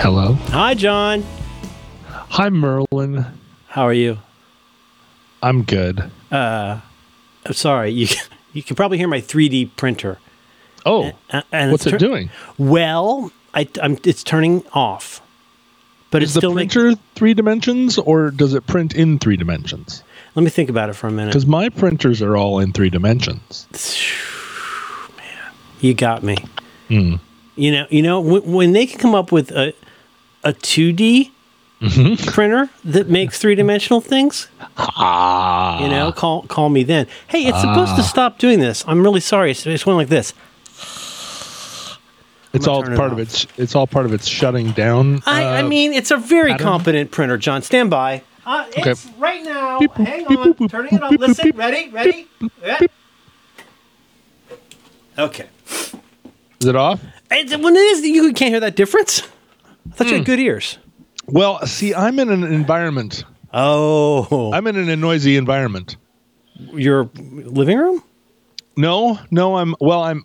Hello. Hi, John. Hi, Merlin. How are you? I'm good. I'm sorry. You can probably hear my 3D printer. Oh, and what's it doing? Well, it's turning off. But is it's still the printer three dimensions, or does it print in three dimensions? Let me think about it for a minute. Because my printers are all in three dimensions. Man, you got me. Mm. You know, when they can come up with a 2D printer that makes three-dimensional things, you know, call me then. Hey, it's supposed to stop doing this. I'm really sorry. It's one like this. It's all part of its shutting down. I mean, it's a very competent printer, John. Stand by. It's okay. Right now. Beep, hang beep, on. Beep, turning beep, it on. Beep, listen. Beep, ready? Beep, yeah. Beep. Okay. Is it off? When it is, you can't hear that difference. I thought you had good ears. Well, see, I'm in an environment. Oh. I'm in a noisy environment. Your living room? No. I'm okay.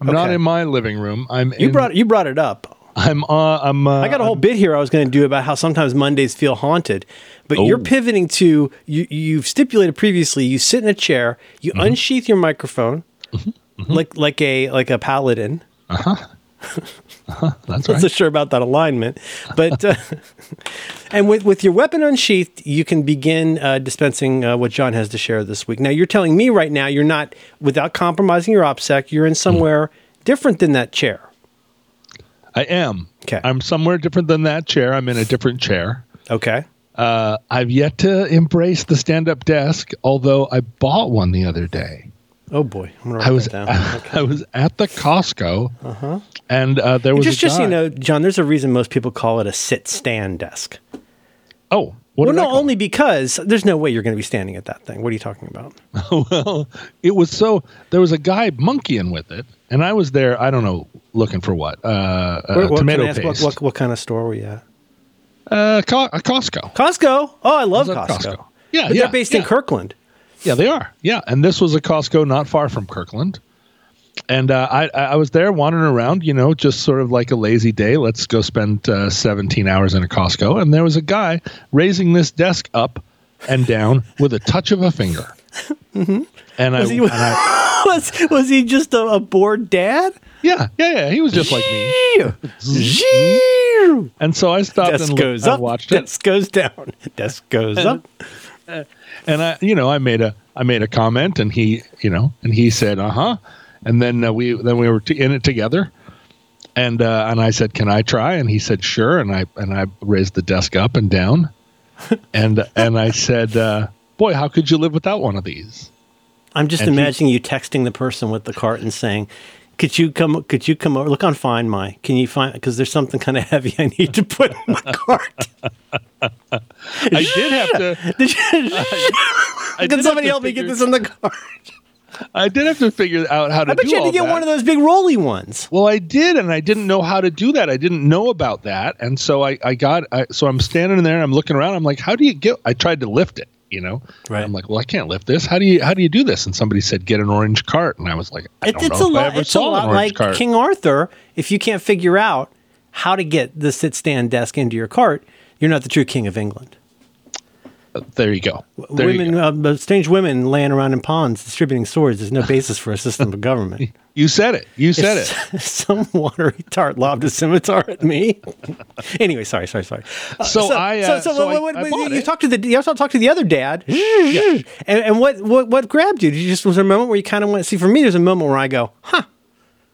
Not in my living room. You brought it up. I got a whole bit here I was going to do about how sometimes Mondays feel haunted, but you're pivoting to you've stipulated previously. You sit in a chair. You unsheath your microphone like a paladin. That's right. I'm not so sure about that alignment, but and with your weapon unsheathed, you can begin dispensing what John has to share this week. Now, you're telling me right now you're not, without compromising your OPSEC, you're in somewhere different than that chair. I am. Okay. I'm somewhere different than that chair. I'm in a different chair. Okay. I've yet to embrace the stand-up desk, although I bought one the other day. Oh boy! I was at the Costco, and there was just so you know, John. There's a reason most people call it a sit-stand desk. Oh, only because there's no way you're going to be standing at that thing. What are you talking about? Well, it was so there was a guy monkeying with it, and I was there. I don't know, looking for what tomato paste. What kind of store were you at? Costco. Costco. Oh, I love Costco. Yeah, but they're based in Kirkland. Yeah, they are. Yeah, and this was a Costco not far from Kirkland, and I was there wandering around, you know, just sort of like a lazy day. Let's go spend 17 hours in a Costco, and there was a guy raising this desk up and down with a touch of a finger. And was he just a bored dad? Yeah. He was just like me. And so I stopped desk and goes up, watched it. Desk goes down. Desk goes up. And I made a comment, and he said, and then we were in it together, and I said, "Can I try?" And he said, "Sure." And I raised the desk up and down, and I said, "Boy, how could you live without one of these?" I'm just imagining you texting the person with the cart and saying, could you come over? Look on Find My. Can you find? Because there's something kind of heavy I need to put in my cart. I did have to. Can somebody help me get this in the cart? I did have to figure out how to do all that. I bet you had to get one of those big rolly ones. Well, I did, and I didn't know how to do that. I didn't know about that, and so so I'm standing there, and I'm looking around. I'm like, how do you get? I tried to lift it, you know. Right. I'm like, well, I can't lift this. How do you do this? And somebody said, get an orange cart, and I was like, I don't know if I ever saw an orange cart. King Arthur. If you can't figure out how to get the sit-stand desk into your cart, you're not the true king of England. There you go. Strange women laying around in ponds distributing swords. There's no basis for a system of government. You said it. Some watery tart lobbed a scimitar at me. Anyway, sorry. So you talked to the. You also talked to the other dad. Yeah. And what grabbed you? Was there a moment where you kind of went? See, for me, there's a moment where I go, huh?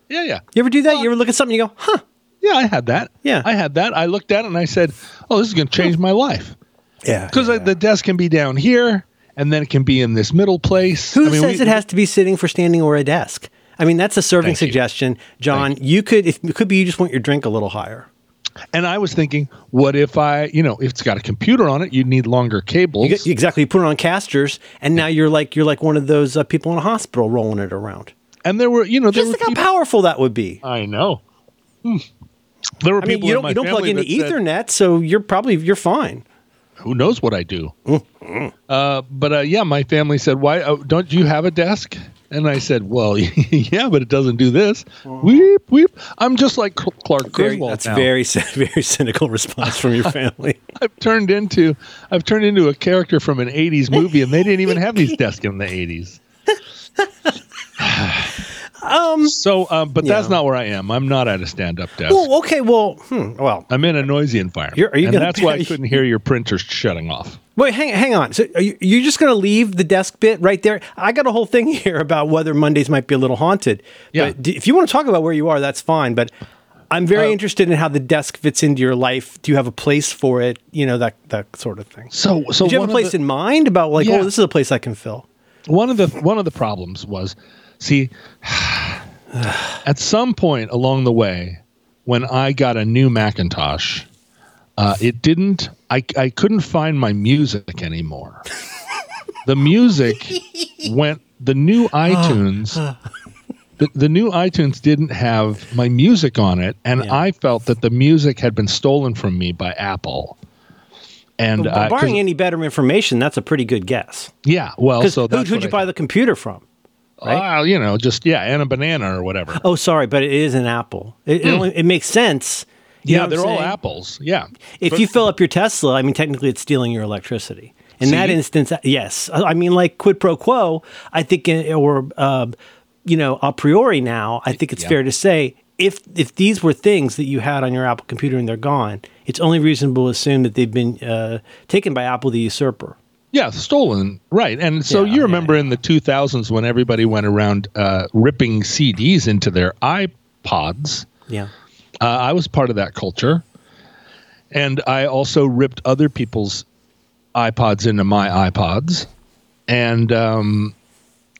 Yeah. You ever do that? You ever look at something? You go, huh? Yeah, I had that. I looked at it and I said, oh, this is going to change my life. Yeah. Because the desk can be down here, and then it can be in this middle place. Who says it has to be sitting for standing or a desk? I mean, that's a serving suggestion. John, you just want your drink a little higher. And I was thinking, what if if it's got a computer on it, you'd need longer cables. You put it on casters, and now you're like one of those people in a hospital rolling it around. And there were, how powerful that would be. I know. There were people in my family that plug into Ethernet, so you're fine. Who knows what I do? But my family said, "Why don't you have a desk?" And I said, well, yeah, but it doesn't do this. Weep, weep. I'm just like Clark Griswold. That's now. Very cynical response from your family. I've turned into a character from an 80s movie, and they didn't even have these desks in the 80s. But that's not where I am. I'm not at a stand-up desk. Well, okay. Well, I'm in a noisy environment, that's why I couldn't hear your printers shutting off. Wait, hang on. So are you're just going to leave the desk bit right there? I got a whole thing here about whether Mondays might be a little haunted. Yeah. But if you want to talk about where you are, that's fine. But I'm very interested in how the desk fits into your life. Do you have a place for it? You know, that sort of thing. So do you have a place in mind about this is a place I can fill? One of the problems was, see, at some point along the way, when I got a new Macintosh, I couldn't find my music anymore. The music went. The new iTunes, the new iTunes didn't have my music on it, and I felt that the music had been stolen from me by Apple. And barring any better information, that's a pretty good guess. Yeah, well, so that's who'd you buy the computer from? Right? And a banana or whatever. Oh, sorry, but it is an apple. It makes sense. They're all apples. Yeah. If you fill up your Tesla, I mean, technically it's stealing your electricity. In that instance, yes. I mean, like quid pro quo, I think, a priori now, I think it's fair to say if these were things that you had on your Apple computer and they're gone, it's only reasonable to assume that they've been taken by Apple the usurper. Yeah, stolen, right. And so you remember in the 2000s when everybody went around ripping CDs into their iPods. Yeah. I was part of that culture. And I also ripped other people's iPods into my iPods. And,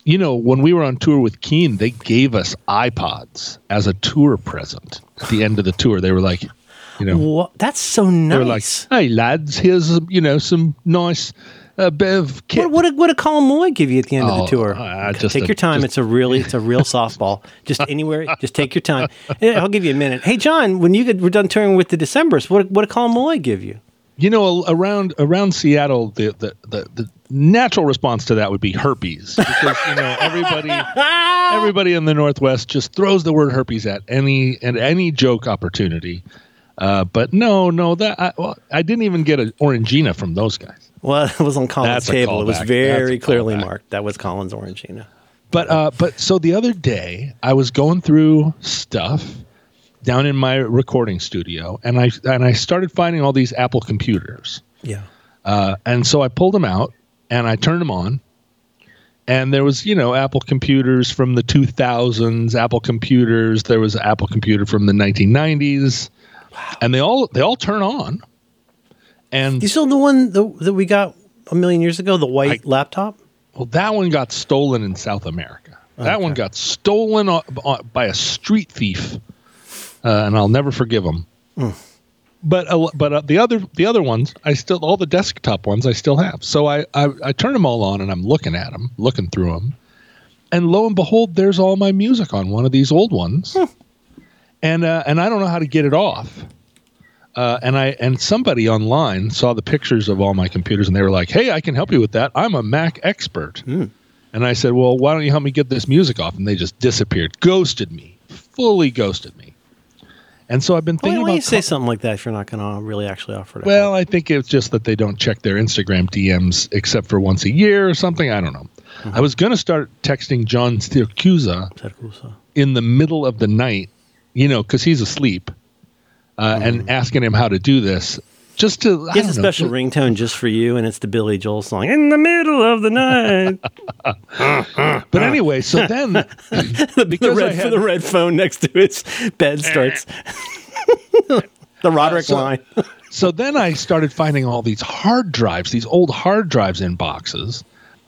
when we were on tour with Keen, they gave us iPods as a tour present. At the end of the tour, they were like... That's so nice. They were like, hey, lads, here's, some nice... Bev kit. What did Colm Meloy give you at the end of the tour? Take your time. It's a real softball. Just anywhere. Just take your time. I'll give you a minute. Hey, John, when you were done touring with the Decemberists, what did Colm Meloy give you? You know, around Seattle, the natural response to that would be herpes, because everybody in the Northwest just throws the word herpes at any joke opportunity. But no, that I didn't even get an Orangina from those guys. Well, it was on Colin's table. It was very clearly marked. That was Colin's Orangina. But so the other day, I was going through stuff down in my recording studio, and I started finding all these Apple computers. Yeah. And so I pulled them out, and I turned them on, and there was, Apple computers from the 2000s, Apple computers. There was an Apple computer from the 1990s, and they all turn on. And you still the one that we got a million years ago, the white laptop? Well, that one got stolen in South America. Okay. That one got stolen by a street thief, and I'll never forgive him. Mm. But the other ones, all the desktop ones I still have. So I turn them all on, and I'm looking at them, looking through them, and lo and behold, there's all my music on one of these old ones, and I don't know how to get it off. And somebody online saw the pictures of all my computers, and they were like, hey, I can help you with that. I'm a Mac expert. Mm. And I said, well, why don't you help me get this music off? And they just disappeared, fully ghosted me. And so I've been thinking about... Why do you say something like that if you're not going to really actually offer it? Well, I think it's just that they don't check their Instagram DMs except for once a year or something. I don't know. Mm-hmm. I was going to start texting John Serkusa in the middle of the night, because he's asleep. And asking him how to do this, just to... He has a special ringtone just for you, and it's the Billy Joel song, In the Middle of the Night. But anyway, so then... the red phone next to his bed starts... the Roderick line. So then I started finding all these hard drives, these old hard drives in boxes,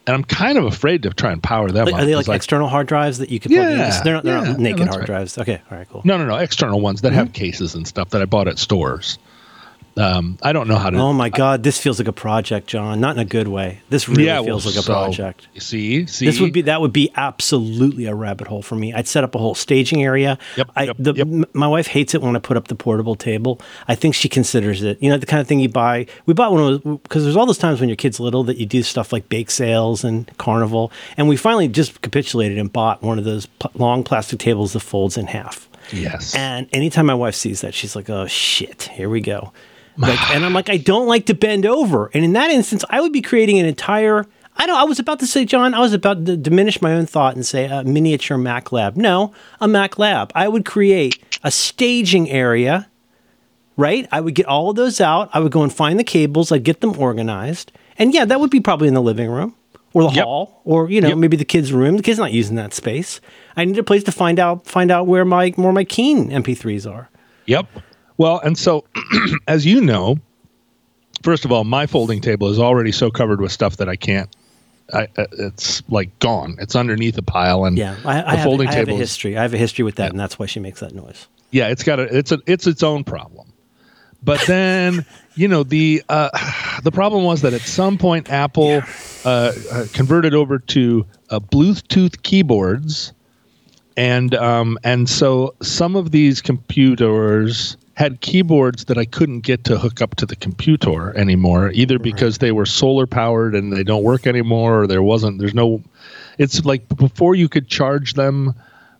and I'm kind of afraid to try and power them up. Are they like external hard drives that you can plug in? They're not naked hard drives. Okay, all right, cool. No, external ones that have cases and stuff that I bought at stores. I don't know how to. Oh my God, this feels like a project, John. Not in a good way. This really feels like a project. See, that would be absolutely a rabbit hole for me. I'd set up a whole staging area. Yep. My wife hates it when I put up the portable table. I think she considers it, the kind of thing you buy. We bought one because there's all those times when your kid's little that you do stuff like bake sales and carnival, and we finally just capitulated and bought one of those long plastic tables that folds in half. Yes. And anytime my wife sees that, she's like, "Oh shit, here we go." And I'm like, I don't like to bend over. And in that instance, I would be creating an entire, I was about to diminish my own thought and say a miniature Mac lab. No, a Mac lab. I would create a staging area, right? I would get all of those out. I would go and find the cables. I'd get them organized. And yeah, that would be probably in the living room or the hall or, maybe the kid's room. The kid's not using that space. I need a place to find out where my Keen MP3s are. Yep. Well, and so, as you know, first of all, my folding table is already so covered with stuff that I can't. It's like gone. It's underneath a pile, and I have a history. I have a history with that, and that's why she makes that noise. Yeah, it's its own problem. But then, the problem was that at some point Apple converted over to Bluetooth keyboards, and so some of these computers had keyboards that I couldn't get to hook up to the computer anymore, either because they were solar powered and they don't work anymore, or it's like before you could charge them,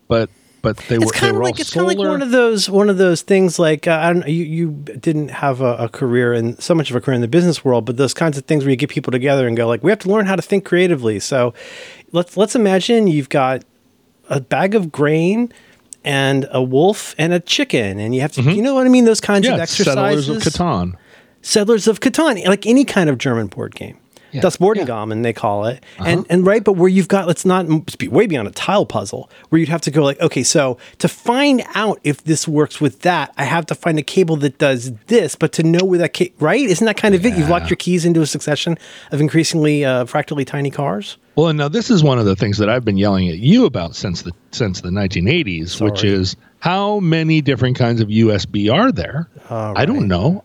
but it's kind of like one of those things like, I don't know, you didn't have a career and so much of a career in the business world, but those kinds of things where you get people together and go like, we have to learn how to think creatively. So let's imagine you've got a bag of grain and a wolf and a chicken, and you have to, you know what I mean? Those kinds of exercises. Settlers of Catan, like any kind of German board game. Yeah. Das Bordengamen, they call it. And right, but where you've got, let's not be way beyond a tile puzzle, where you'd have to go like, okay, so to find out if this works with that, I have to find a cable that does this, but to know where that cable, right? Isn't that kind of it? You've locked your keys into a succession of increasingly fractally tiny cars. Well, and now this is one of the things that I've been yelling at you about since the 1980s, which is how many different kinds of USB are there? Right. I don't know.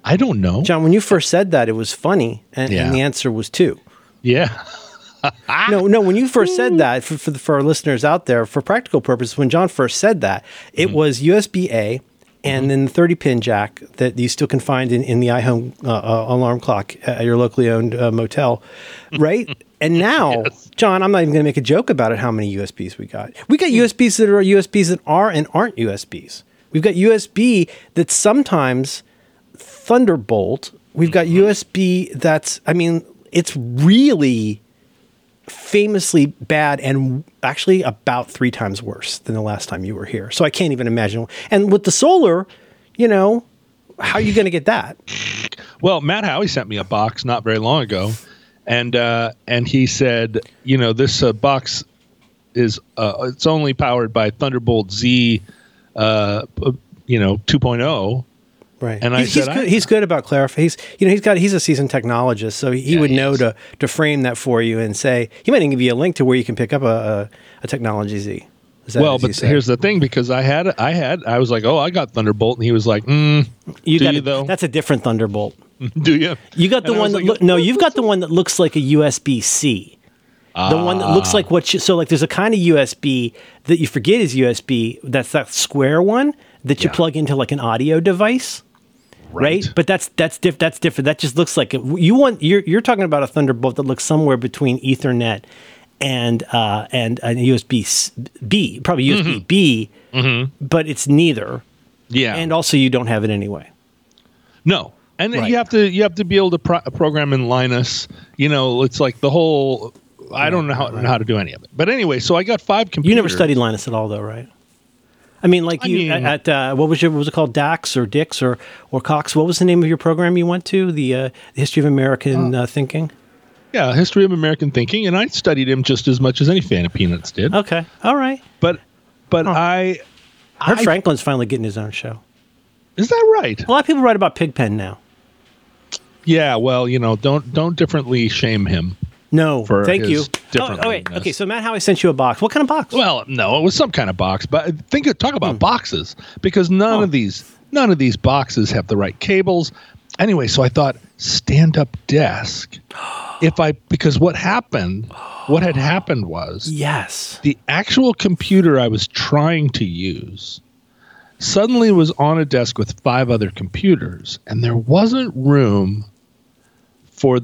John, when you first said that, it was funny, and the answer was 2. Yeah. No, when you first said that, for our listeners out there, for practical purposes, when John first said that, it was USB-A and then the 30-pin jack that you still can find in the iHome alarm clock at your locally owned motel, right? And now, John, I'm not even going to make a joke about it, how many USBs we got. We got USBs that are USBs that are and aren't USBs. We've got USB that's sometimes Thunderbolt. We've got USB that's, it's really famously bad and actually about 3 times worse than the last time you were here. So I can't even imagine. And with the solar, how are you going to get that? Well, Matt Haughey sent me a box not very long ago. And he said, this box is it's only powered by Thunderbolt Z, 2.0. Right. And he's good about clarifying. He's a seasoned technologist, so he would know to frame that for you and say he might even give you a link to where you can pick up a technology Z. Well, but here's the thing, because I was like, oh, I got Thunderbolt, and he was like, do you though? That's a different Thunderbolt. Do you? You got the one that you've got the one that looks like a USB-C. The one that looks like there's a kind of USB that you forget is USB. That's that square one that you plug into like an audio device, right? But that's different. That just looks like you're talking about a Thunderbolt that looks somewhere between Ethernet and a USB-B, probably USB-B, but it's neither. Yeah, and also you don't have it anyway. No. And you have to be able to program in Linus. It's like the whole. I don't know how to do any of it. But anyway, so I got 5 computers. You never studied Linus at all, though, right? What was it called? Dax or Dix or Cox? What was the name of your program you went to? The History of American Thinking. Yeah, History of American Thinking, and I studied him just as much as any fan of Peanuts did. Okay, all right. But I heard Franklin's finally getting his own show. Is that right? A lot of people write about Pigpen now. Yeah, well, don't differently shame him. No, thank you. Oh, wait. Okay, so Matt Haughey sent you a box. What kind of box? Well, no, it was some kind of box. But talk about boxes, because none of these boxes have the right cables. Anyway, so I thought stand-up desk. Because what had happened was the actual computer I was trying to use suddenly was on a desk with 5 other computers, and there wasn't room for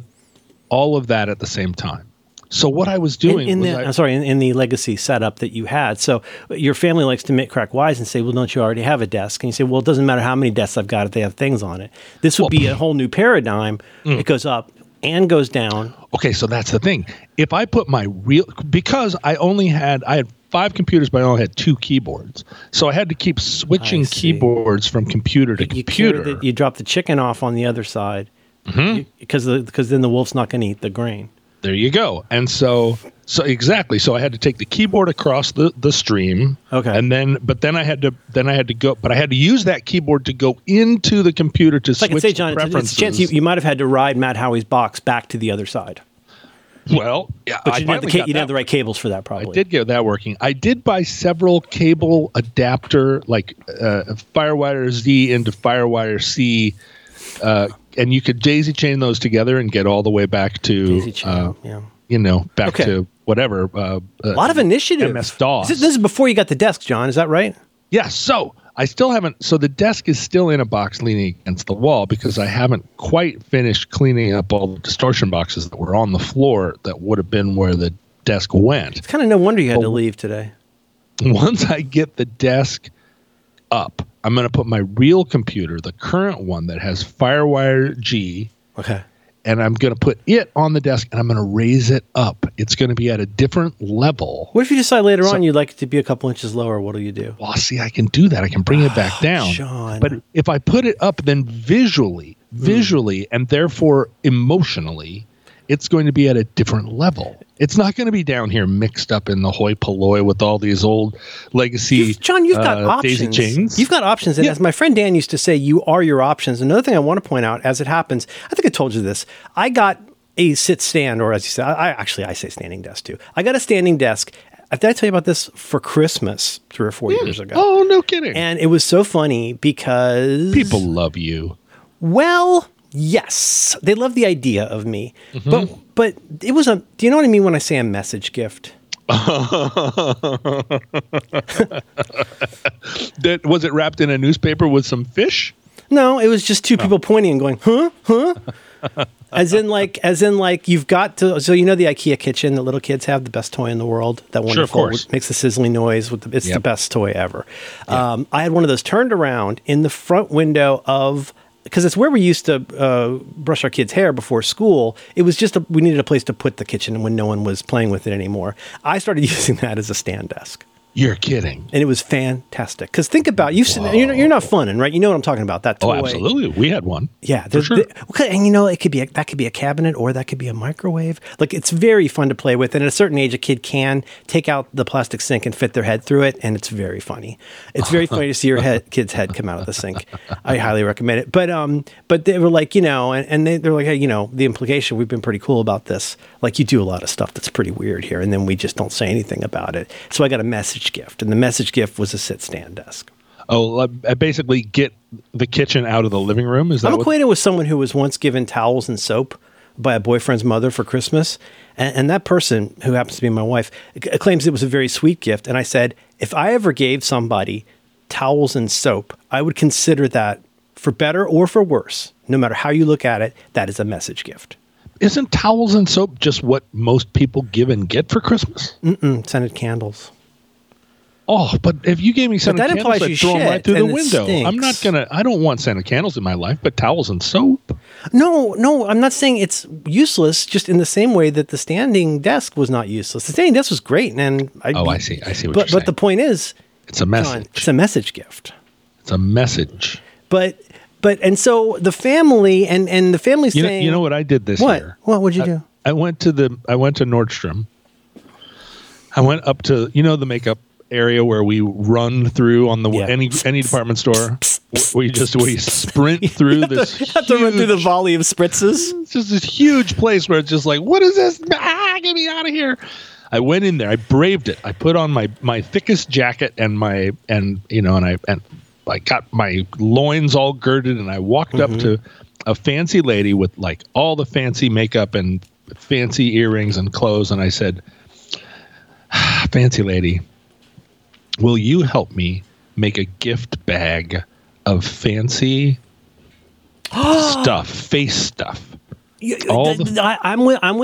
all of that at the same time. So what I was doing in the legacy setup that you had. So your family likes to crack wise and say, well, don't you already have a desk? And you say, well, it doesn't matter how many desks I've got if they have things on it. This would be a whole new paradigm. It goes up and goes down. Okay, so that's the thing. If I put my because I had 5 computers, but I only had 2 keyboards. So I had to keep switching keyboards from computer to computer. You drop the chicken off on the other side because then the wolf's not going to eat the grain. There you go. And so exactly. So I had to take the keyboard across the stream. Okay. And then I had to use that keyboard to go into the computer to switch preferences. John, it's a chance you might have had to ride Matt Haughey's box back to the other side. Well, yeah. But you didn't have the right cables for that, probably. I did get that working. I did buy several cable adapter, like FireWire Z into FireWire C, and you could daisy chain those together and get all the way back to, back to whatever. A lot of initiative. MS-DOS. This is before you got the desk, John. Is that right? Yeah. So I still haven't. So the desk is still in a box leaning against the wall because I haven't quite finished cleaning up all the distortion boxes that were on the floor that would have been where the desk went. It's kind of no wonder you had to leave today. Once I get the desk up, I'm going to put my real computer, the current one that has FireWire G, and I'm going to put it on the desk, and I'm going to raise it up. It's going to be at a different level. What if you decide later on you'd like it to be a couple inches lower? What do you do? Well, see, I can do that. I can bring it back down. John. But if I put it up, then visually, and therefore emotionally, it's going to be at a different level. It's not going to be down here mixed up in the hoi polloi with all these old legacy you've got options. Daisy chains. You've got options. And as my friend Dan used to say, you are your options. Another thing I want to point out as it happens, I think I told you this. I got a sit-stand, or as you said, I say standing desk too. I got a standing desk. Did I tell you about this? For Christmas 3 or 4 years ago. Oh, no kidding. And it was so funny because... People love you. Well... Yes, they love the idea of me, but it was do you know what I mean when I say a message gift? Was it wrapped in a newspaper with some fish? No, it was just 2 people pointing and going, huh? As in like you've got to. So you know the IKEA kitchen, the little kids have the best toy in the world. That wonderful, of course, makes a sizzling noise. It's the best toy ever. Yep. I had one of those turned around in the front window of. Because it's where we used to brush our kids' hair before school. It was just we needed a place to put the kitchen when no one was playing with it anymore. I started using that as a stand desk. You're kidding. And it was fantastic. Because think about you're not funning, right? You know what I'm talking about. That toy. Oh, absolutely. We had one. Yeah. For sure. And it could be a cabinet or that could be a microwave. Like it's very fun to play with. And at a certain age, a kid can take out the plastic sink and fit their head through it. And it's very funny. It's very funny to see your kid's head come out of the sink. I highly recommend it. But they were like, they're like, hey, the implication, we've been pretty cool about this. Like you do a lot of stuff that's pretty weird here. And then we just don't say anything about it. So I got a message gift, and the message gift was a sit-stand desk. Oh, basically get the kitchen out of the living room? Is that I'm acquainted with someone who was once given towels and soap by a boyfriend's mother for Christmas, and that person, who happens to be my wife, claims it was a very sweet gift, and I said, if I ever gave somebody towels and soap, I would consider that, for better or for worse, no matter how you look at it, that is a message gift. Isn't towels and soap just what most people give and get for Christmas? Mm-mm, scented candles. Oh, but if you gave me scented candles, I'd throw them right through the window. Stinks. I don't want scented candles in my life, but towels and soap. No, I'm not saying it's useless, just in the same way that the standing desk was not useless. The standing desk was great. I see what you're saying. But the point is... It's a message. John, it's a message gift. It's a message. And so the family, and the family's saying... You know what I did this year? What would you do? I went to Nordstrom. I went up to, the makeup area where we run through on any department store where you just sprint through you have to run through the volley of spritzes. It's just this huge place where it's just like, what is this? Get me out of here. I went in there, I braved it. I put on my thickest jacket and I got my loins all girded and I walked up to a fancy lady with like all the fancy makeup and fancy earrings and clothes. And I said, fancy lady, will you help me make a gift bag of fancy stuff, face stuff? I'm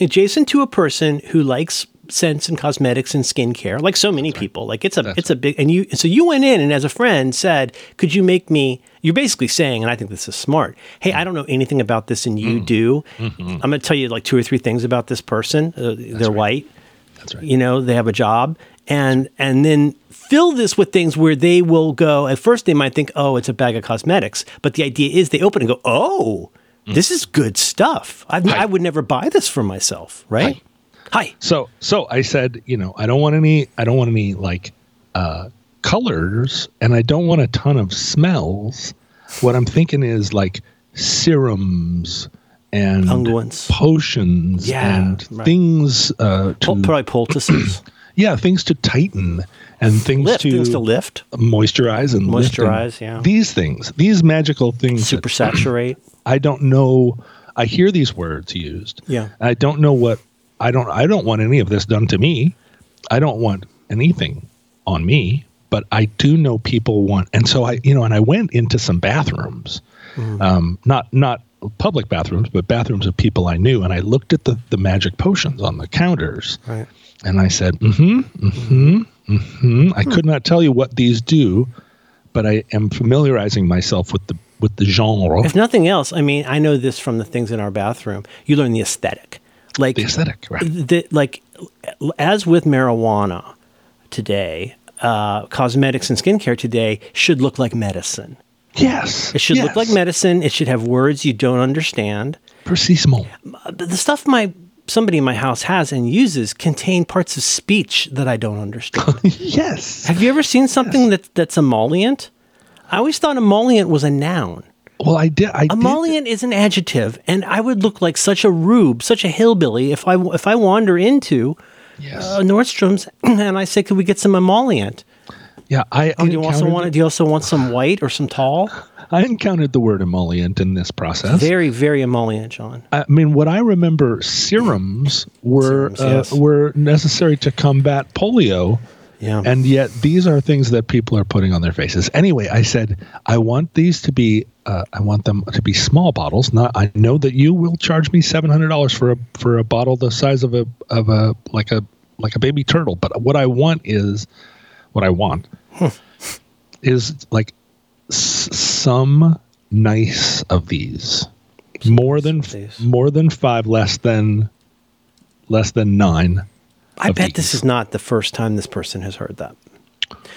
adjacent to a person who likes scents and cosmetics and skincare, like so many people. Like it's a big, and you, so you went in and as a friend said, could you make me, you're basically saying, and I think this is smart. Hey, I don't know anything about this and you do. Mm-hmm. I'm going to tell you like two or three things about this person. They're white. That's right. You know, they have a job. And then fill this with things where they will go, at first they might think, oh, it's a bag of cosmetics. But the idea is they open and go, oh, this is good stuff. I would never buy this for myself, right? Hi. So I said, you know, I don't want any like colors, and I don't want a ton of smells. What I'm thinking is like serums and unguents, potions, and things probably poultices. Yeah, things to tighten and things to lift, moisturize. Yeah, these magical things, supersaturate. I don't know. I hear these words used. Yeah, I don't know what. I don't want any of this done to me. I don't want anything on me, but I do know people want. And so I went into some bathrooms, not public bathrooms, but bathrooms of people I knew. And I looked at the magic potions on the counters, right. And I said, I could not tell you what these do, but I am familiarizing myself with the genre. If nothing else, I mean, I know this from the things in our bathroom. You learn the aesthetic. Like the aesthetic, right? Like, as with marijuana today, cosmetics and skincare today should look like medicine. Yes, it should look like medicine. It should have words you don't understand. Precismo. The stuff somebody in my house has and uses contain parts of speech that I don't understand. Yes. Have you ever seen something that's emollient? I always thought emollient was a noun. Well, emollient is an adjective, and I would look like such a rube, such a hillbilly if I wander into Nordstrom's and I say, "Could we get some emollient?" Yeah, Do you also want some white or some tall? I encountered the word emollient in this process. Very, very emollient, John. I mean, what I remember, serums were necessary to combat polio. Yeah. And yet these are things that people are putting on their faces. Anyway, I said, I want them to be small bottles. I know that you will charge me $700 for a bottle the size of a baby turtle. But what I want is like some nice of these, more than five, less than nine. I bet this is not the first time this person has heard that.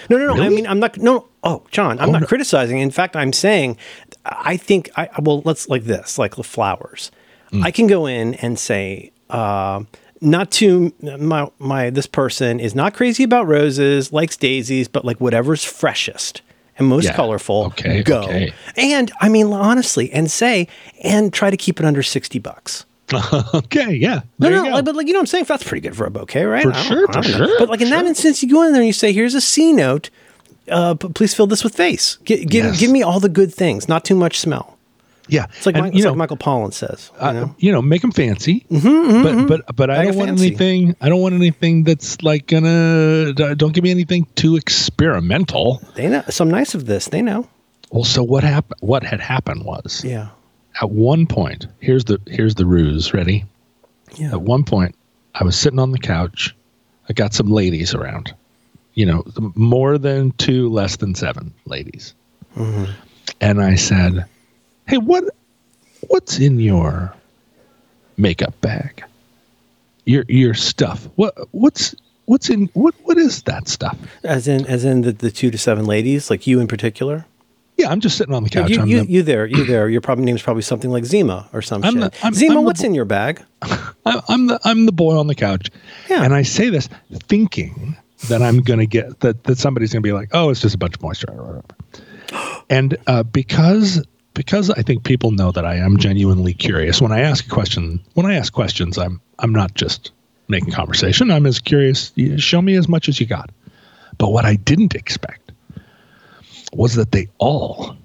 No. Really? I mean, I'm not. No. Oh, John, I'm not criticizing. In fact, I'm saying, I think. Let's like this, like the flowers. I can go in and say, not to my. This person is not crazy about roses, likes daisies, but like whatever's freshest and most colorful. Okay, go. Okay. And I mean, honestly, and try to keep it under $60. Okay, yeah. No, but like, you know what I'm saying? That's pretty good for a bouquet, right? For sure. But like in that instance, you go in there and you say, here's a C note. Please fill this with face. Give me all the good things, not too much smell. Yeah. It's like, like Michael Pollan says. Make them fancy. But I don't want anything. I don't want anything that's like don't give me anything too experimental. They know. Some nice of this, they know. Well, so what had happened was. Yeah. At one point, here's the ruse. Ready? Yeah. At one point, I was sitting on the couch. I got some ladies around. You know, more than two, less than seven ladies. Mm-hmm. And I said, "Hey, what's in your makeup bag? Your stuff. What is that stuff?" As in the 2 to 7 ladies, like you in particular. Yeah, I'm just sitting on the couch. You there. Your name's probably something like Zima or some shit. Zima, what's in your bag? I'm the boy on the couch. Yeah. And I say this thinking that I'm going to get, that somebody's going to be like, oh, it's just a bunch of moisture or whatever. And because I think people know that I am genuinely curious, when I ask questions, I'm not just making conversation. I'm as curious. Show me as much as you got. But what I didn't expect was that they all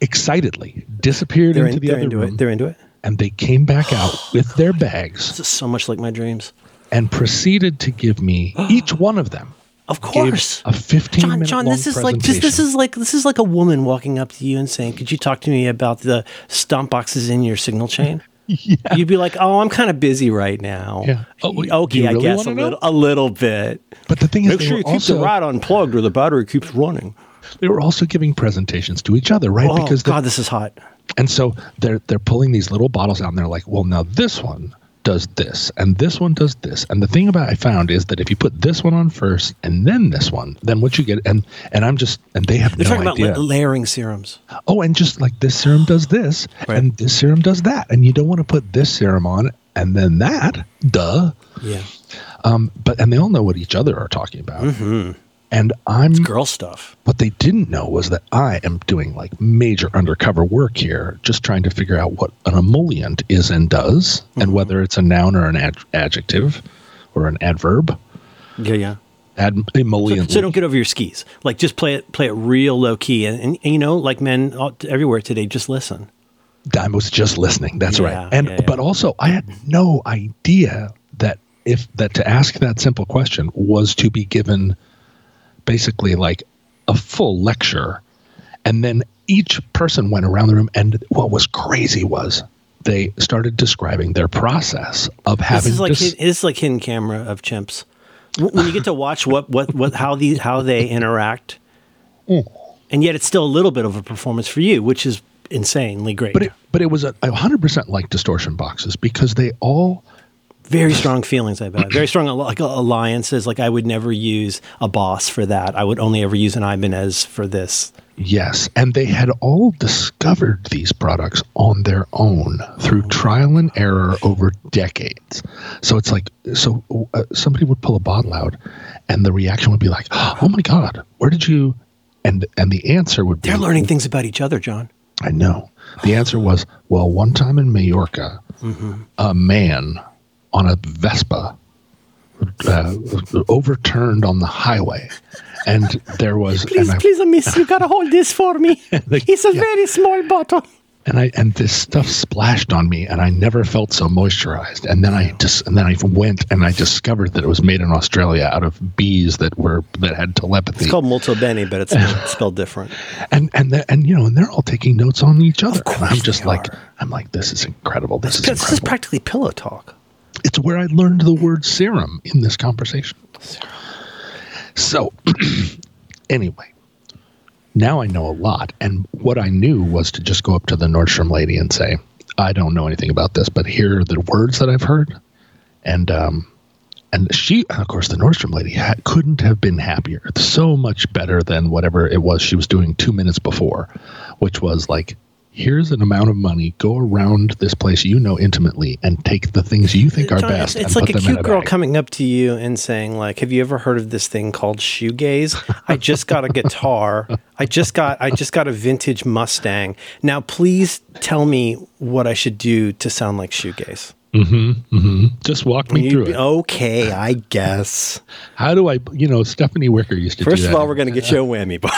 excitedly disappeared into the other room. They're into it. And they came back out with their bags. This is so much like my dreams. And proceeded to give me, each one of them, of course, a 15-minute John, long presentation. This is like a woman walking up to you and saying, "Could you talk to me about the stomp boxes in your signal chain?" Yeah. You'd be like, "Oh, I'm kind of busy right now." Yeah. Oh, okay, really I guess a little bit. But the thing is, make sure you keep the rod unplugged, or the battery keeps running. They were also giving presentations to each other, right? Oh, because God, this is hot. And so they're pulling these little bottles out, and they're like, "Well, now this one does this, and this one does this." And the thing about I found is that if you put this one on first and then this one, then what you get, and I'm just, and they have no idea. They're talking about layering serums. Oh, and just like this serum does this, right, and this serum does that. And you don't want to put this serum on and then that, duh. Yeah. And they all know what each other are talking about. Mm-hmm. And it's girl stuff. What they didn't know was that I am doing like major undercover work here, just trying to figure out what an emollient is and does, mm-hmm, and whether it's a noun or an adjective or an adverb. Yeah. Emollient. So don't get over your skis. Like, just play it real low key, and you know, like men everywhere today, just listen. I was just listening. That's right. But also, I had no idea that to ask that simple question was to be given basically like a full lecture. And then each person went around the room, and what was crazy was they started describing their process of having this is like hidden camera of chimps. When you get to watch how they interact, and yet it's still a little bit of a performance for you, which is insanely great. But it was 100% like distortion boxes, because they all very strong feelings, I bet. Very strong like alliances. Like, I would never use a boss for that. I would only ever use an Ibanez for this. Yes. And they had all discovered these products on their own through trial and error over decades. So it's like, somebody would pull a bottle out, and the reaction would be like, "Oh my God, where did you?" And the answer would be, they're learning things about each other, John. I know. The answer was, "Well, one time in Mallorca, mm-hmm, a man on a Vespa overturned on the highway, and there was..." Please, miss, you gotta hold this for me. It's a very small bottle. And this stuff splashed on me, and I never felt so moisturized. And then I went and I discovered that it was made in Australia out of bees that had telepathy. It's called Molto Bene, but it's spelled different. And they're all taking notes on each other. And I'm just like, this is incredible. This is practically pillow talk. It's where I learned the word serum in this conversation. So, anyway, now I know a lot. And what I knew was to just go up to the Nordstrom lady and say, "I don't know anything about this, but here are the words that I've heard." And she, of course, the Nordstrom lady couldn't have been happier. It's so much better than whatever it was she was doing 2 minutes before, which was like, "Here's an amount of money. Go around this place you know intimately and take the things you think are best." It's like a cute girl coming up to you and saying, like, "Have you ever heard of this thing called shoegaze? I just got a guitar. I just got a vintage Mustang. Now, please tell me what I should do to sound like shoegaze." Mm-hmm. Mm-hmm. Just walk me through it. Okay, I guess. How do I? Stephanie Wicker used to. First of all, we're going to get you a whammy bar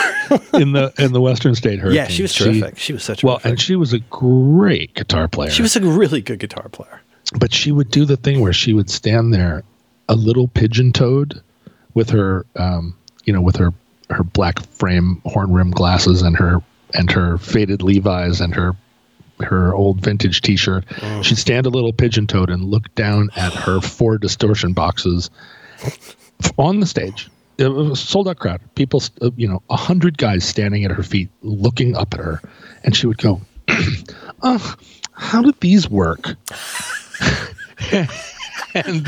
in the Western State Hurricane. Yeah, she was terrific. She was such a and she was a great guitar player. She was a really good guitar player. But she would do the thing where she would stand there, a little pigeon-toed, with her, with her black frame horn rim glasses and her faded Levi's and her old vintage T-shirt. She'd stand a little pigeon-toed and look down at her 4 distortion boxes on the stage. It was a sold-out crowd. People, 100 guys standing at her feet, looking up at her, and she would go, "How do these work?" And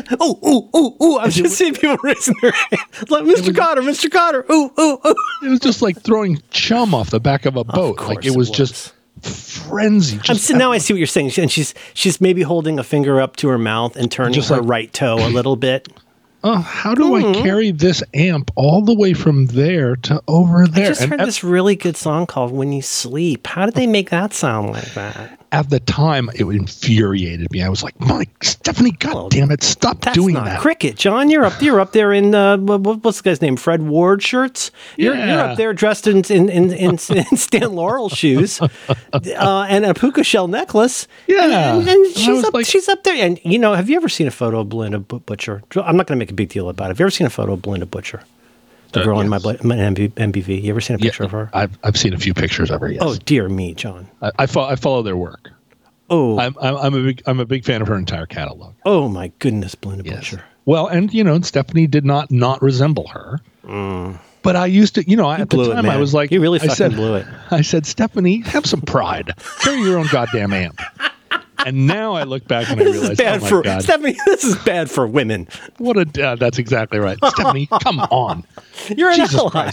I've just seen people raising their hand. Like, Mr. Cotter, ooh. It was just like throwing chum off the back of a boat. Of like it was just frenzy. Now I see what you're saying. And she's maybe holding a finger up to her mouth and turning just her right toe a little bit. How do I carry this amp all the way from there to over there? I just heard this really good song called "When You Sleep." How did they make that sound like that? at the time, it infuriated me. I was like, "Mike, Stephanie, goddamn it, stop doing that." That's not cricket, John. You're up there in what's the guy's name? Fred Ward shirts. You're up there dressed in Stan Laurel shoes and a puka shell necklace. Yeah, and she's up there. And you know, have you ever seen a photo of Belinda Butcher? I'm not going to make a big deal about it. Have you ever seen a photo of Belinda Butcher? The girl in my MBV. You ever seen a picture of her? I've seen a few pictures of her. Yes. Oh dear me, John. I follow their work. Oh, I'm a big fan of her entire catalog. Oh my goodness, Belinda Butcher. Well, and you know, Stephanie did not resemble her. Mm. But I used to, you know, at the time I was like, you really fucking blew it. I said, Stephanie, have some pride. Carry your own goddamn amp. And now I look back and I realize, oh my God. Stephanie, this is bad for women. That's exactly right. Stephanie, come on. You're an ally.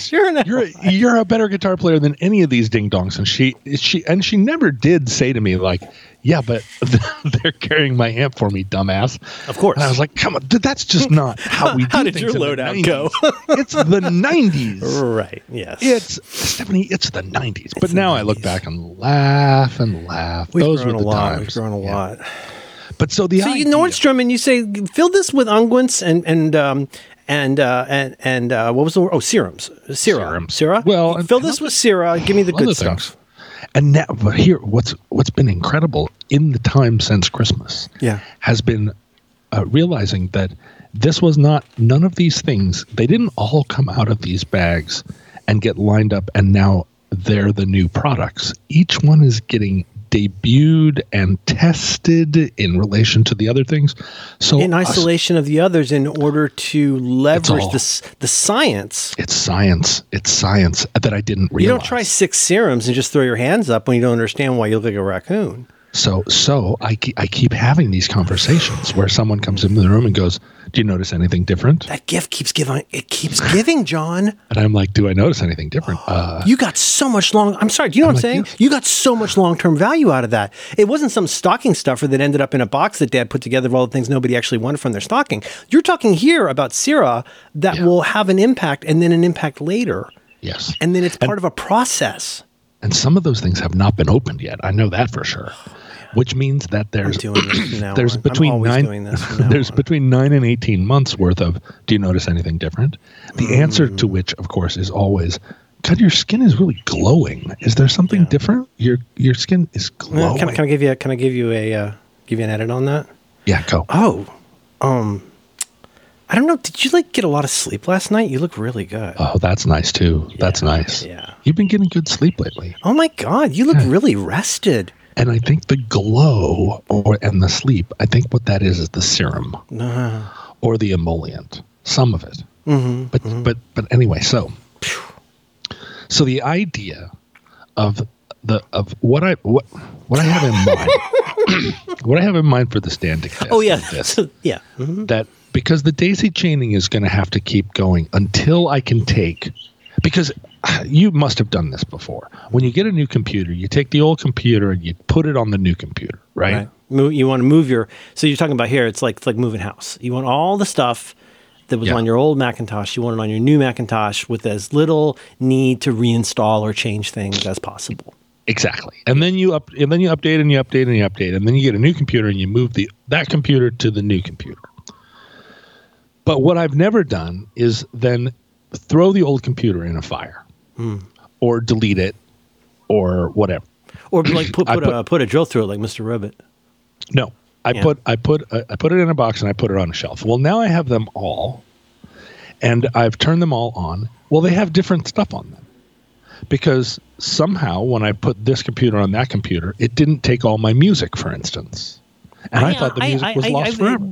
You're a better guitar player than any of these ding-dongs. And she never did say to me, like, yeah, but they're carrying my amp for me, dumbass. Of course. And I was like, come on, that's just not how we do how did your loadout go? It's the 90s. Right, yes. Stephanie, it's the 90s. But now I look back and laugh and laugh. Those were the times. We've grown a lot. But so the idea, you Nordstrom and you say, fill this with unguents and what was the word? Oh, serums. Syrah. Well, fill this with Syrah. Give me the good stuff. And now, but here, what's been incredible in the time since Christmas has been realizing that this was not, none of these things, they didn't all come out of these bags and get lined up and now they're the new products. Each one is getting debuted and tested in relation to the other things. So in isolation of the others in order to leverage the science. It's science that I didn't realize. You don't try 6 serums and just throw your hands up when you don't understand why you look like a raccoon. So I keep having these conversations where someone comes into the room and goes, do you notice anything different? That gift keeps giving, John. And I'm like, do I notice anything different? You got so much I'm sorry, do you know what I'm saying? Yeah. You got so much long-term value out of that. It wasn't some stocking stuffer that ended up in a box that Dad put together of all the things nobody actually wanted from their stocking. You're talking here about Syrah that will have an impact and then an impact later. Yes. And then it's part of a process. And some of those things have not been opened yet. I know that for sure, which means that there's between 9 and 18 months worth of, do you notice anything different? The answer to which, of course, is always, God, your skin is really glowing. Is there something different? Your skin is glowing. Yeah, can I give you an edit on that? Yeah, go. Oh, I don't know. Did you get a lot of sleep last night? You look really good. Oh, that's nice too. Yeah, that's nice. Yeah. You've been getting good sleep lately. Oh my God. You look really rested. And I think the glow and the sleep, I think what that is the serum or the emollient, some of it. Mm-hmm, but anyway, so the idea of what I have in mind, what I have in mind for the standing test. Oh yeah. Yeah. Mm-hmm. Because the daisy chaining is going to have to keep going until I can take – because you must have done this before. When you get a new computer, you take the old computer and you put it on the new computer, right? You want to move your – so you're talking about here, it's like moving house. You want all the stuff that was on your old Macintosh. You want it on your new Macintosh with as little need to reinstall or change things as possible. Exactly. And then you update and you update and you update. And then you get a new computer and you move that computer to the new computer. But what I've never done is then throw the old computer in a fire or delete it or whatever. Or like put a drill through it like Mr. Robot. No. I put it in a box and I put it on a shelf. Well, now I have them all and I've turned them all on. Well, they have different stuff on them because somehow when I put this computer on that computer, it didn't take all my music, for instance. And I thought the music was lost forever.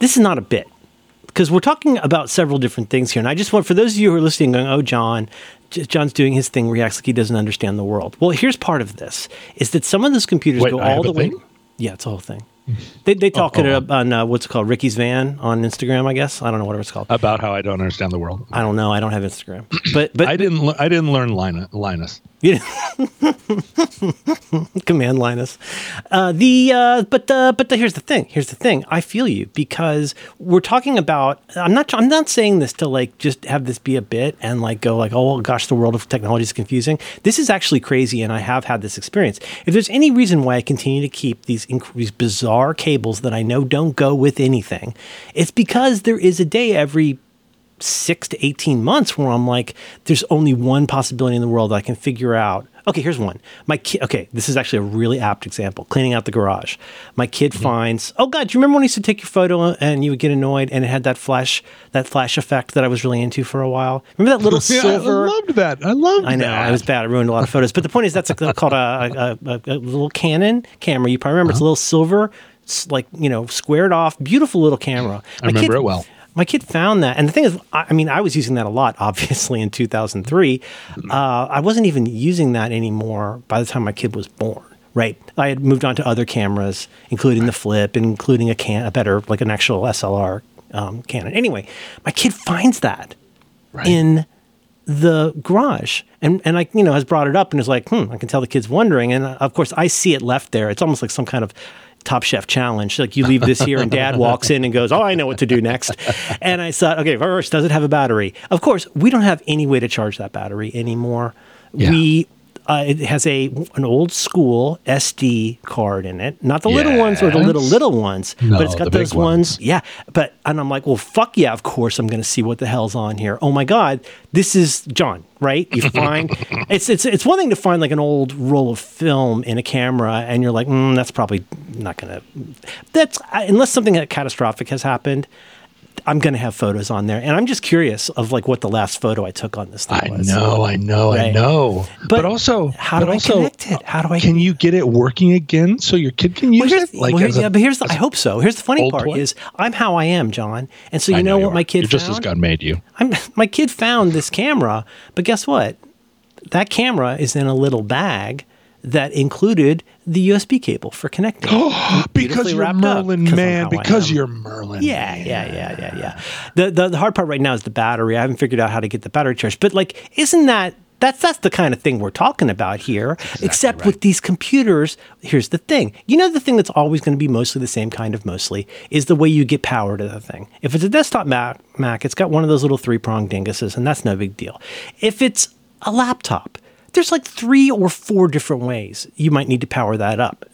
This is not a bit because we're talking about several different things here. And I just want, for those of you who are listening going, oh, John's doing his thing where he acts like he doesn't understand the world. Well, here's part of this is that some of those computers go all the way. Yeah, it's a whole thing. They talk it up on what's it called, Ricky's Van on Instagram, I guess. I don't know what it's called. About how I don't understand the world. I don't know. I don't have Instagram. But I didn't learn Linus. You know? Come on, Linus. But here's the thing. I feel you, because we're talking about. I'm not saying this to like just have this be a bit and like go like, oh gosh, the world of technology is confusing. This is actually crazy, and I have had this experience. If there's any reason why I continue to keep these bizarre cables that I know don't go with anything, it's because there is a day every 6 to 18 months where I'm like, there's only one possibility in the world that I can figure out. Okay, here's one. Okay, this is actually a really apt example. Cleaning out the garage. My kid finds, oh God, do you remember when I used to take your photo and you would get annoyed and it had that flash effect that I was really into for a while? Remember that little silver? I loved that. I know, I was bad. I ruined a lot of photos. But the point is that's called a little Canon camera. You probably remember. It's a little silver, like, you know, squared off, beautiful little camera. I remember it well. My kid found that. And the thing is, I mean, I was using that a lot, obviously, in 2003. I wasn't even using that anymore by the time my kid was born, right? I had moved on to other cameras, including the Flip, and including a better, like an actual SLR Canon. Anyway, my kid finds that in the garage and I, you know, has brought it up and is like, I can tell the kid's wondering. And of course, I see it left there. It's almost like some kind of Top Chef challenge. Like you leave this here and dad walks in and goes, oh, I know what to do next. And I thought, okay, first, does it have a battery? Of course, we don't have any way to charge that battery anymore. Yeah. It has an old school SD card in it. Not the little ones or the little ones, no, but it's got those ones. Yeah. And I'm like, well, fuck yeah, of course I'm going to see what the hell's on here. Oh my God, this is John, right? You find it's one thing to find like an old roll of film in a camera and you're like, that's probably not going to, unless something catastrophic has happened. I'm going to have photos on there. And I'm just curious of like what the last photo I took on this thing was. I know. But also, how do I connect it? How do I? Can you get it working again so your kid can use it? I hope so. Here's the funny part is I'm how I am, John. And so you know what my kid found? You're just as God made you. My kid found this camera, but guess what? That camera is in a little bag that included the USB cable for connecting. Oh, because you're Merlin, man. Because you're Merlin. Yeah. The hard part right now is the battery. I haven't figured out how to get the battery charged. But like, isn't that's the kind of thing we're talking about here? Exactly except right. With these computers, here's the thing. You know, the thing that's always going to be mostly the same kind of mostly is the way you get power to the thing. If it's a desktop Mac, it's got one of those little three-prong dinguses, and that's no big deal. If it's a laptop, there's like 3 or 4 different ways you might need to power that up.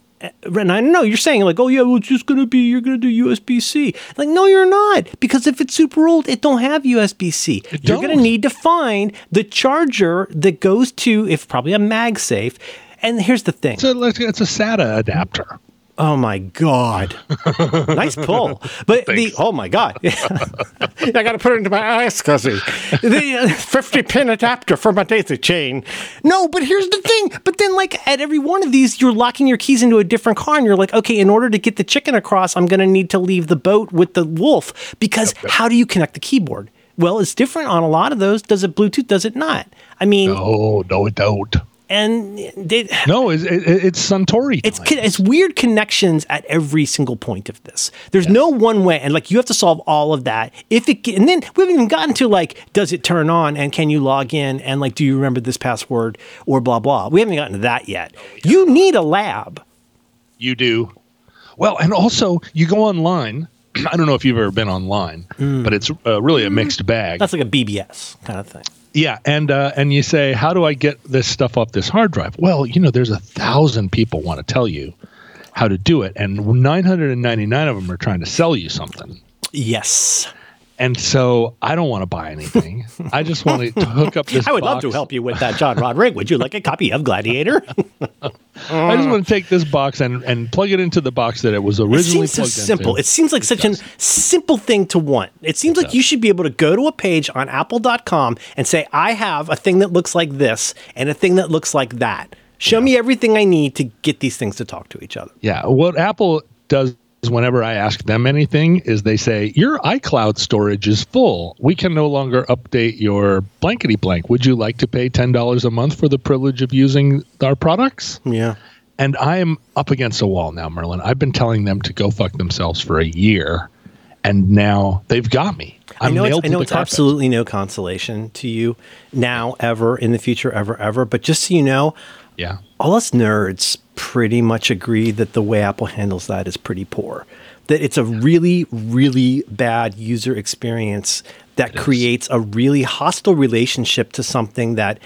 And I know you're saying like, oh yeah, well, it's just going to be, you're going to do USB-C. Like, no, you're not. Because if it's super old, it don't have USB-C. You're going to need to find the charger that goes to, if probably a MagSafe. And here's the thing. So it's a SATA adapter. Oh my God. Nice pull. But thanks. Oh my God. I got to put it into my eyes, Schlazzi. The 50-pin adapter for my daisy chain. No, but here's the thing. But then, like, at every one of these, you're locking your keys into a different car, and you're like, okay, in order to get the chicken across, I'm going to need to leave the boat with the wolf, because how do you connect the keyboard? Well, it's different on a lot of those. Does it Bluetooth? Does it not? I mean... No, it don't. And it's Suntory time. It's weird connections at every single point of this. There's no one way, and like you have to solve all of that. And then we haven't even gotten to like, does it turn on, and can you log in, and like, do you remember this password, or blah blah. We haven't gotten to that yet. You need a lab. You do. Well, and also you go online. I don't know if you've ever been online, but it's really a mixed bag. That's like a BBS kind of thing. Yeah, and you say, how do I get this stuff off this hard drive? Well, you know, there's 1,000 people want to tell you how to do it, and 999 of them are trying to sell you something. Yes. And so I don't want to buy anything. I just want to hook up this box. I would love to help you with that, John Roderick. Would you like a copy of Gladiator? I just want to take this box and plug it into the box that it was originally plugged into. It seems so simple. It seems like such a simple thing to want. It seems like you should be able to go to a page on Apple.com and say, I have a thing that looks like this and a thing that looks like that. Show me everything I need to get these things to talk to each other. Yeah, what Apple does whenever I ask them anything is they say, your iCloud storage is full. We can no longer update your blankety blank. Would you like to pay $10 a month for the privilege of using our products? Yeah. And I am up against a wall now, Merlin. I've been telling them to go fuck themselves for a year. and now they've got me. I know it's absolutely no consolation to you now, ever, in the future, ever. But just so you know, yeah, all us nerds pretty much agree that the way Apple handles that is pretty poor. That it's a really, really bad user experience that creates a really hostile relationship to something that,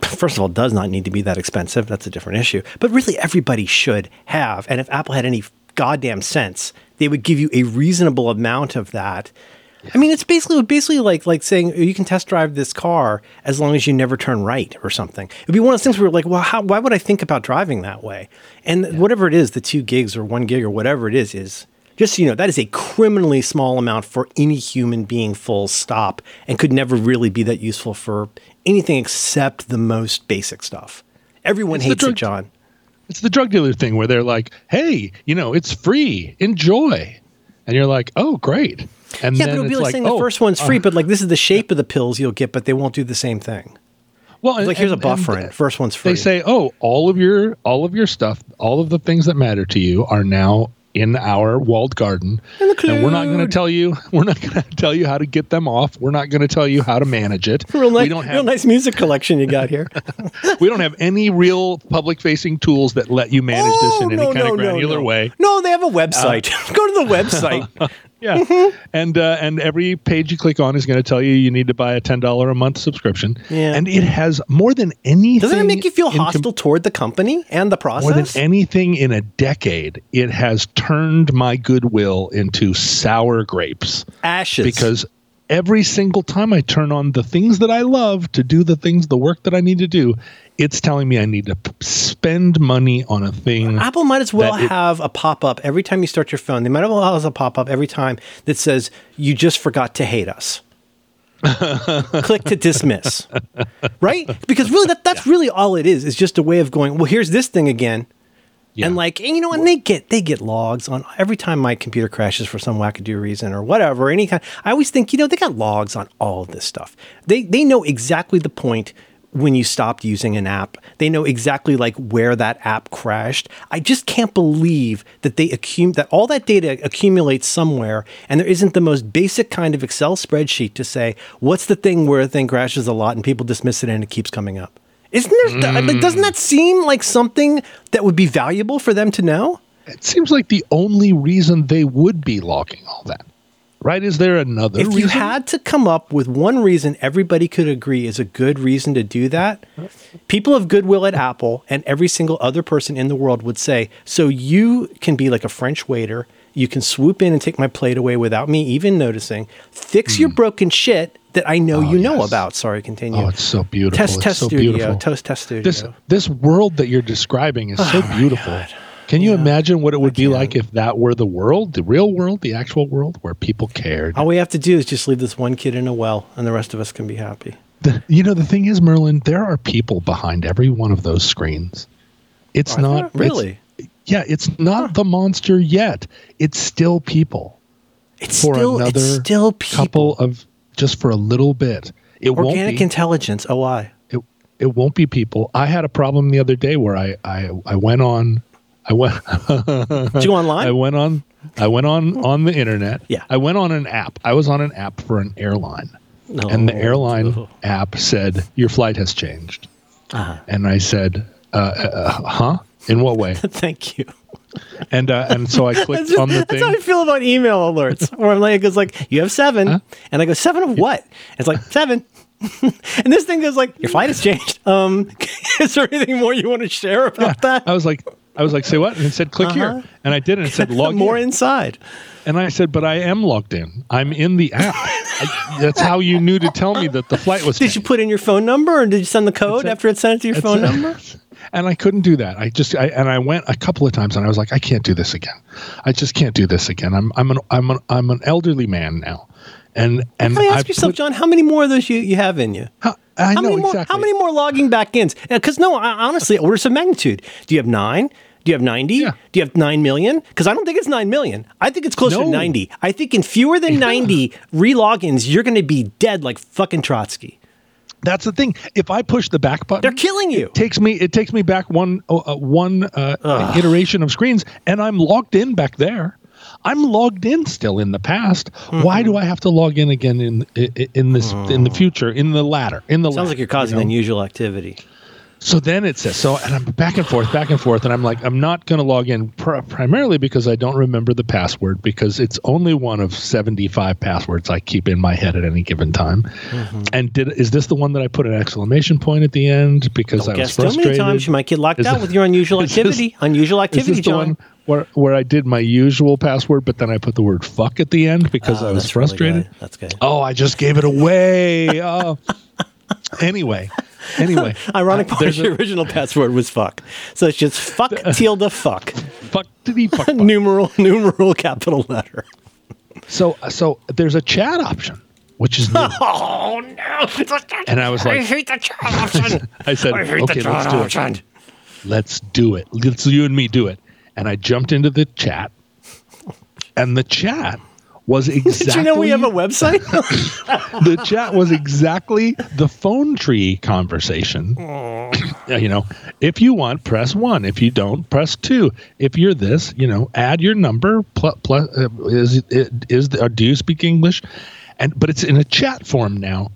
first of all, does not need to be that expensive. That's a different issue. But really, everybody should have. And if Apple had any goddamn sense, they would give you a reasonable amount of that. Yeah. I mean, it's basically like saying you can test drive this car as long as you never turn right or something. It'd be one of those things where you're like, well, why would I think about driving that way? And whatever it is, the 2 gigs or 1 gig or whatever it is just so you know, that is a criminally small amount for any human being, full stop, and could never really be that useful for anything except the most basic stuff. Everyone hates it, John. It's the drug dealer thing where they're like, hey, you know, it's free. Enjoy. And you're like, oh, great. And yeah, then but it'll be like saying the first one's free, but like this is the shape of the pills you'll get, but they won't do the same thing. Well, it's here's a buffer in it. First one's free. They say, oh, all of your stuff, all of the things that matter to you are now in our walled garden, and we're not going to tell you how to get them off. We're not going to tell you how to manage it. Real nice music collection you got here. We don't have any real public-facing tools that let you manage this in any kind of granular way. No, they have a website. Go to the website. Yeah, mm-hmm. And every page you click on is going to tell you you need to buy a $10 a month subscription. Yeah. And it has more than anything. Doesn't it make you feel hostile toward the company and the process? More than anything in a decade, it has turned my goodwill into sour grapes. Ashes. Because every single time I turn on the things that I love to do the work that I need to do, it's telling me I need to spend money on a thing. Apple might as well have a pop-up every time you start your phone. They might as well have a pop-up every time that says, you just forgot to hate us. Click to dismiss. Right? Because really, that's really all it is. It's just a way of going, well, here's this thing again. Yeah. And like, and you know, and they get logs on every time my computer crashes for some wackadoo reason or whatever, any kind. I always think, you know, they got logs on all of this stuff. They know exactly the point when you stopped using an app. They know exactly like where that app crashed. I just can't believe that that all that data accumulates somewhere, and there isn't the most basic kind of Excel spreadsheet to say, what's the thing where a thing crashes a lot and people dismiss it and it keeps coming up. Isn't there? Doesn't that seem like something that would be valuable for them to know? It seems like the only reason they would be logging all that, right? Is there another reason? If you had to come up with one reason everybody could agree is a good reason to do that, people of goodwill at Apple and every single other person in the world would say, so you can be like a French waiter. You can swoop in and take my plate away without me even noticing. Fix your broken shit that I know know about. Sorry, continue. Oh, it's so beautiful. Test Studio. This world that you're describing is so beautiful. God. Can you imagine what it would be like if that were the world, the real world, the actual world where people cared? All we have to do is just leave this one kid in a well and the rest of us can be happy. The thing is, Merlin, there are people behind every one of those screens. It's not really. It's not the monster yet. It's still people. It's still people. Couple of just for a little bit. It won't be organic intelligence. OI. It won't be people. I had a problem the other day where I went on. Did you go online? I went on the internet. Yeah. I went on an app. I was on an app for an airline, and the airline app said your flight has changed, and I said, huh? In what way? Thank you. And so I clicked on the thing. That's how I feel about email alerts. Where I'm like, it goes like, you have 7. Huh? And I go, 7 of what? And it's like, 7. And this thing goes like, your flight has changed. Is there anything more you want to share about that? I was like, say what? And it said, click here. And I did, and it said, log in. More inside. And I said, but I am logged in. I'm in the app. That's how you knew to tell me that the flight was changed. Did you put in your phone number, or did you send the code after it sent it to your phone number? And I couldn't do that. I went a couple of times, and I was like, I can't do this again. I just can't do this again. I'm an elderly man now. And let me ask yourself, John, how many more of those you have in you? How many more logging back ins? Because honestly, orders of magnitude. Do you have 9? Do you have 90? Yeah. Do you have 9 million? Because I don't think it's 9 million. I think it's closer to 90. I think in fewer than 90 re-logins, you're going to be dead like fucking Trotsky. That's the thing. If I push the back button, they're killing you. It takes me back one iteration of screens, and I'm logged in back there. I'm logged in still in the past. Mm-hmm. Why do I have to log in again in the future, in the latter? Sounds like you're causing unusual activity. So then it says, and I'm back and forth, and I'm like, I'm not going to log in primarily because I don't remember the password, because it's only one of 75 passwords I keep in my head at any given time. Mm-hmm. And is this the one that I put an exclamation point at the end because I was frustrated? How many times you might get locked out with your unusual activity? Is this John. The one where I did my usual password, but then I put the word fuck at the end because I was frustrated? Really good. That's good. Oh, I just gave it away. Anyway, ironic part of your original password was fuck. So it's just fuck tilde fuck. Fuck to the fuck. Numeral capital letter. So there's a chat option, which is new. Oh no! And I was like, I hate the chat option. I said, okay, let's do it. Let's you and me do it. And I jumped into the chat, and the chat was exactly. Did you know we have a website? The chat was exactly the phone tree conversation. If you want, press 1. If you don't, press 2. If you're this, add your number. Do you speak English? But it's in a chat form now,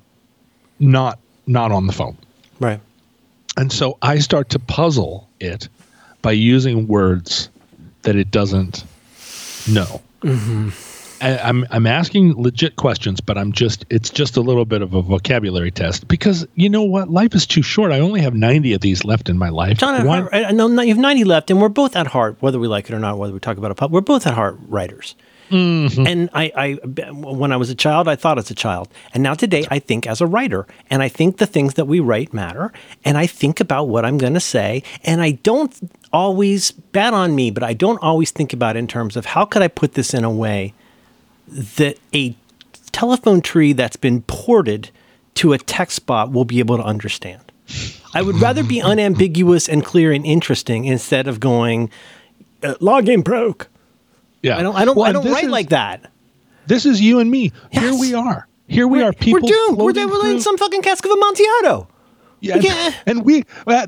not on the phone. Right. And so I start to puzzle it by using words that it doesn't know. Mm-hmm. I'm asking legit questions, but it's just a little bit of a vocabulary test because you know what? Life is too short. I only have 90 of these left in my life. John, you have 90 left, and we're both at heart, whether we like it or not, whether we talk about we're both at heart writers. Mm-hmm. And I, when I was a child, I thought as a child. And now today, I think as a writer. And I think the things that we write matter. And I think about what I'm going to say. And I don't always, bad on me, but I don't always think about it in terms of how could I put this in a way that a telephone tree that's been ported to a text bot will be able to understand. I would rather be unambiguous and clear and interesting instead of going, login broke. Yeah. I don't write like that. This is you and me. Yes. Here we are. People. We're doomed. We're in some fucking cask of Amontillado. Yeah.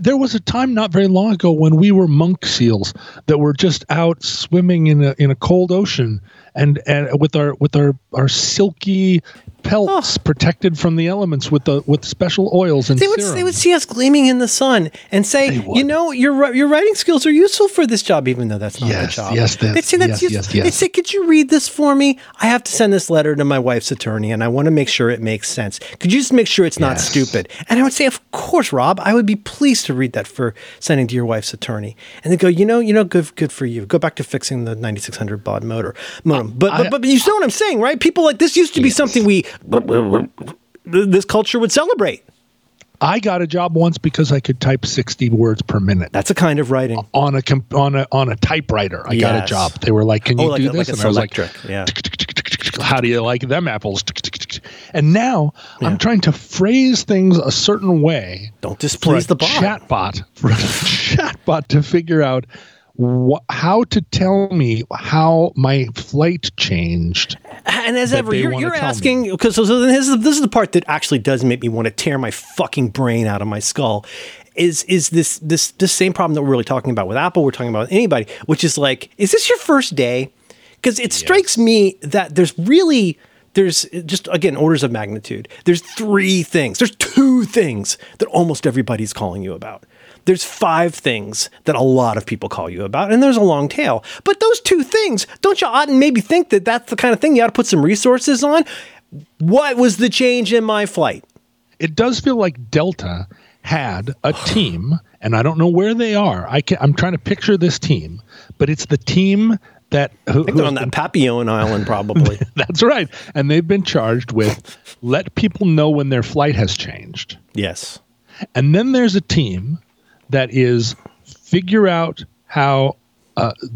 There was a time not very long ago when we were monk seals that were just out swimming in a cold ocean and with our silky pelts protected from the elements with special oils and serums. They would see us gleaming in the sun and say, your writing skills are useful for this job, even though that's not my job. Yes, they'd say that's useful. Yes. They'd say, could you read this for me? I have to send this letter to my wife's attorney, and I want to make sure it makes sense. Could you just make sure it's not stupid? And I would say, of course, Rob, I would be pleased to read that for sending to your wife's attorney. And they'd go, good for you. Go back to fixing the 9600 baud modem. But you know what I'm saying, right? People like this used to be something this culture would celebrate. I got a job once because I could type 60 words per minute. That's a kind of writing on a typewriter. I got a job. They were like, "Can you do this?" And I was like, "How do you like them apples?" And now I'm trying to phrase things a certain way. Don't displease the chatbot. For a chatbot to figure out how to tell me how my flight changed. And as ever, you're asking, because this is the part that actually does make me want to tear my fucking brain out of my skull, is this same problem that we're really talking about with Apple, we're talking about with anybody, which is like, is this your first day? Because it strikes me that there's just, again, orders of magnitude. There's 2 things that almost everybody's calling you about. There's 5 things that a lot of people call you about, and there's a long tail. But those 2 things, don't you ought and maybe think that that's the kind of thing you ought to put some resources on? What was the change in my flight? It does feel like Delta had a team, and I don't know where they are. I'm trying to picture this team, but it's the team that... I think they're on that Papillon Island, probably. That's right. And they've been charged with let people know when their flight has changed. Yes. And then there's a team... that is figure out how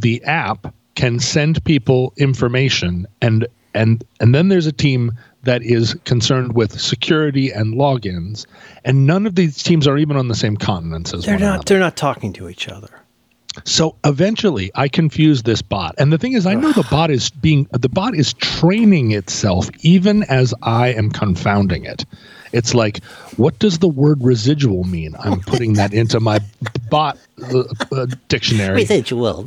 the app can send people information. And then there's a team that is concerned with security and logins. And none of these teams are even on the same continents as one another. They're not talking to each other. So eventually I confuse this bot. And the thing is, I know the bot is training itself even as I am confounding it. It's like, what does the word residual mean? I'm putting that into my bot dictionary. Residual.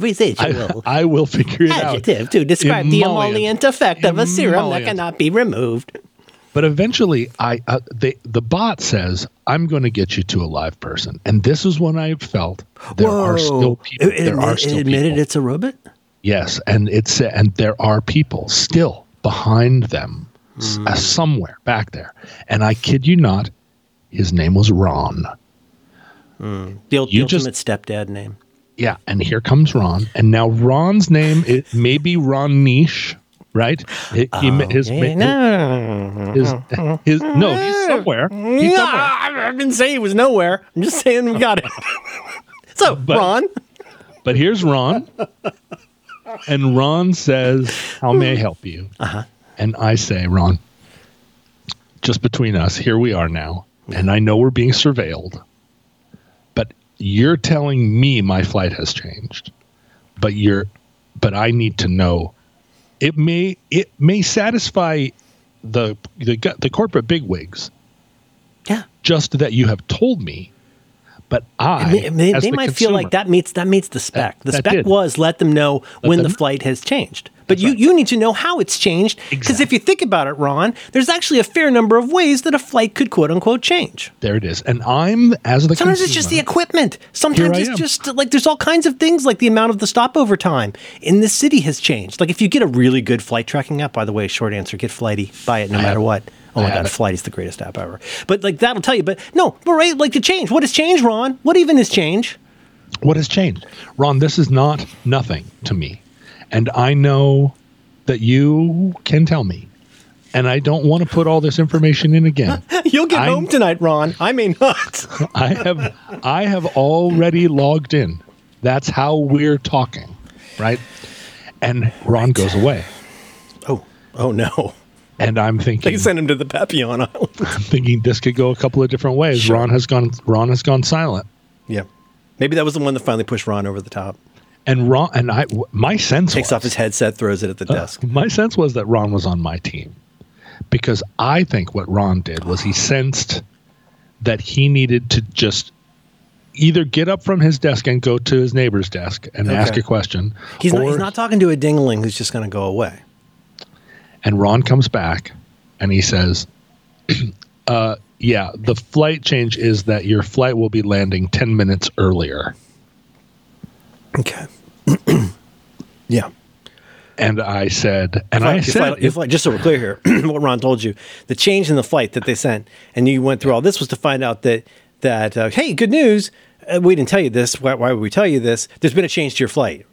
I will figure it out. Adjective to describe the emollient effect of a serum that cannot be removed. But eventually, the bot says, I'm going to get you to a live person. And this is when I felt there are still people. It's a robot? Yes. And there are people still behind them somewhere back there. And I kid you not, his name was Ron. The ultimate stepdad name. Yeah. And here comes Ron. And now Ron's name is maybe Ron Nish. Right? He's somewhere. I didn't say he was nowhere. I'm just saying we got it. Ron. But here's Ron. And Ron says, how may I help you? Uh-huh. And I say, Ron, just between us, here we are now. And I know we're being surveilled. But you're telling me my flight has changed. But I need to know. It may satisfy the corporate bigwigs. Yeah. Just that you have told me, but they might feel like that meets the spec. The spec was let them know when the flight has changed. But you need to know how it's changed, because if you think about it, Ron, there's actually a fair number of ways that a flight could quote unquote change. There it is. And sometimes it's just the equipment. Sometimes it's just like there's all kinds of things, like the amount of the stopover time in the city has changed. Like if you get a really good flight tracking app, by the way, short answer, get Flighty, buy it no matter what. Oh my God, Flighty's the greatest app ever. But like that'll tell you. But no, we're right, like to change. What has changed, Ron? What even is change? What has changed? Ron, this is not nothing to me. And I know that you can tell me. And I don't want to put all this information in again. You'll get home tonight, Ron. I may not. I have already logged in. That's how we're talking, right? And Ron goes away. Oh no. And I'm thinking they sent him to the Papillon Island. I'm thinking this could go a couple of different ways. Sure. Ron has gone silent. Yeah. Maybe that was the one that finally pushed Ron over the top. And Ron and I, my sense takes off his headset, throws it at the desk. My sense was that Ron was on my team, because I think what Ron did was he sensed that he needed to just either get up from his desk and go to his neighbor's desk and ask a question. He's not talking to a dingling who's just going to go away. And Ron comes back and he says, the flight change is that your flight will be landing 10 minutes earlier. Okay. Yeah. And I said, just so we're clear here, what Ron told you, the change in the flight that they sent, and you went through all this, was to find out that hey, good news. We didn't tell you this. Why would we tell you this? There's been a change to your flight,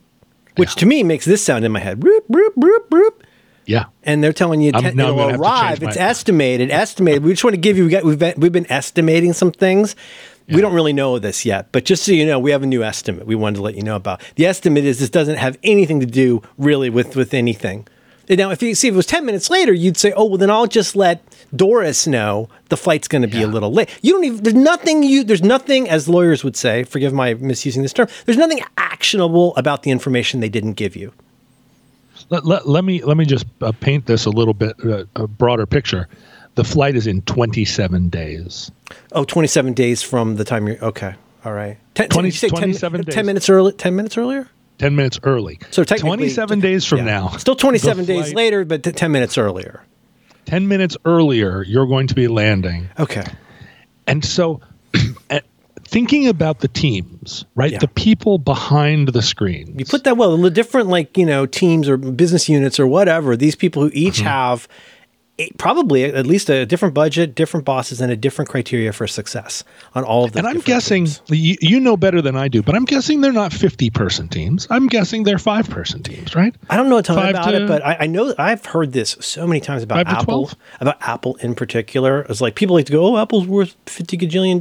which to me makes this sound in my head. Roop, roop, roop, roop. Yeah. And they're telling you it'll arrive. It's estimated. We just want to give you, we've been estimating some things. Yeah. We don't really know this yet, but just so you know, we have a new estimate we wanted to let you know about. The estimate is this doesn't have anything to do really with anything. Now, if it was 10 minutes later, you'd say, oh, well, then I'll just let Doris know the flight's going to be a little late. You don't even, there's nothing, as lawyers would say, forgive my misusing this term, there's nothing actionable about the information they didn't give you. Let me just paint this a little bit, a broader picture. The flight is in 27 days. Oh, 27 days from the time you're... Okay, all right. 27 days. 10 minutes early, 10 minutes earlier? 10 minutes early. So technically... 27 days from now. Still 27 days later, but 10 minutes earlier. 10 minutes earlier, you're going to be landing. Okay. And so, thinking about the teams, right? Yeah. The people behind the screens. You put that well. The different, teams or business units or whatever, these people who each have... probably at least a different budget, different bosses, and a different criteria for success on all of them. And I'm guessing, you know better than I do, but I'm guessing they're not 50-person teams. I'm guessing they're 5-person teams, right? I don't know a ton about it, but I know that I've heard this so many times about Apple. About Apple in particular. It's like people like to go, oh, Apple's worth $50 gajillion,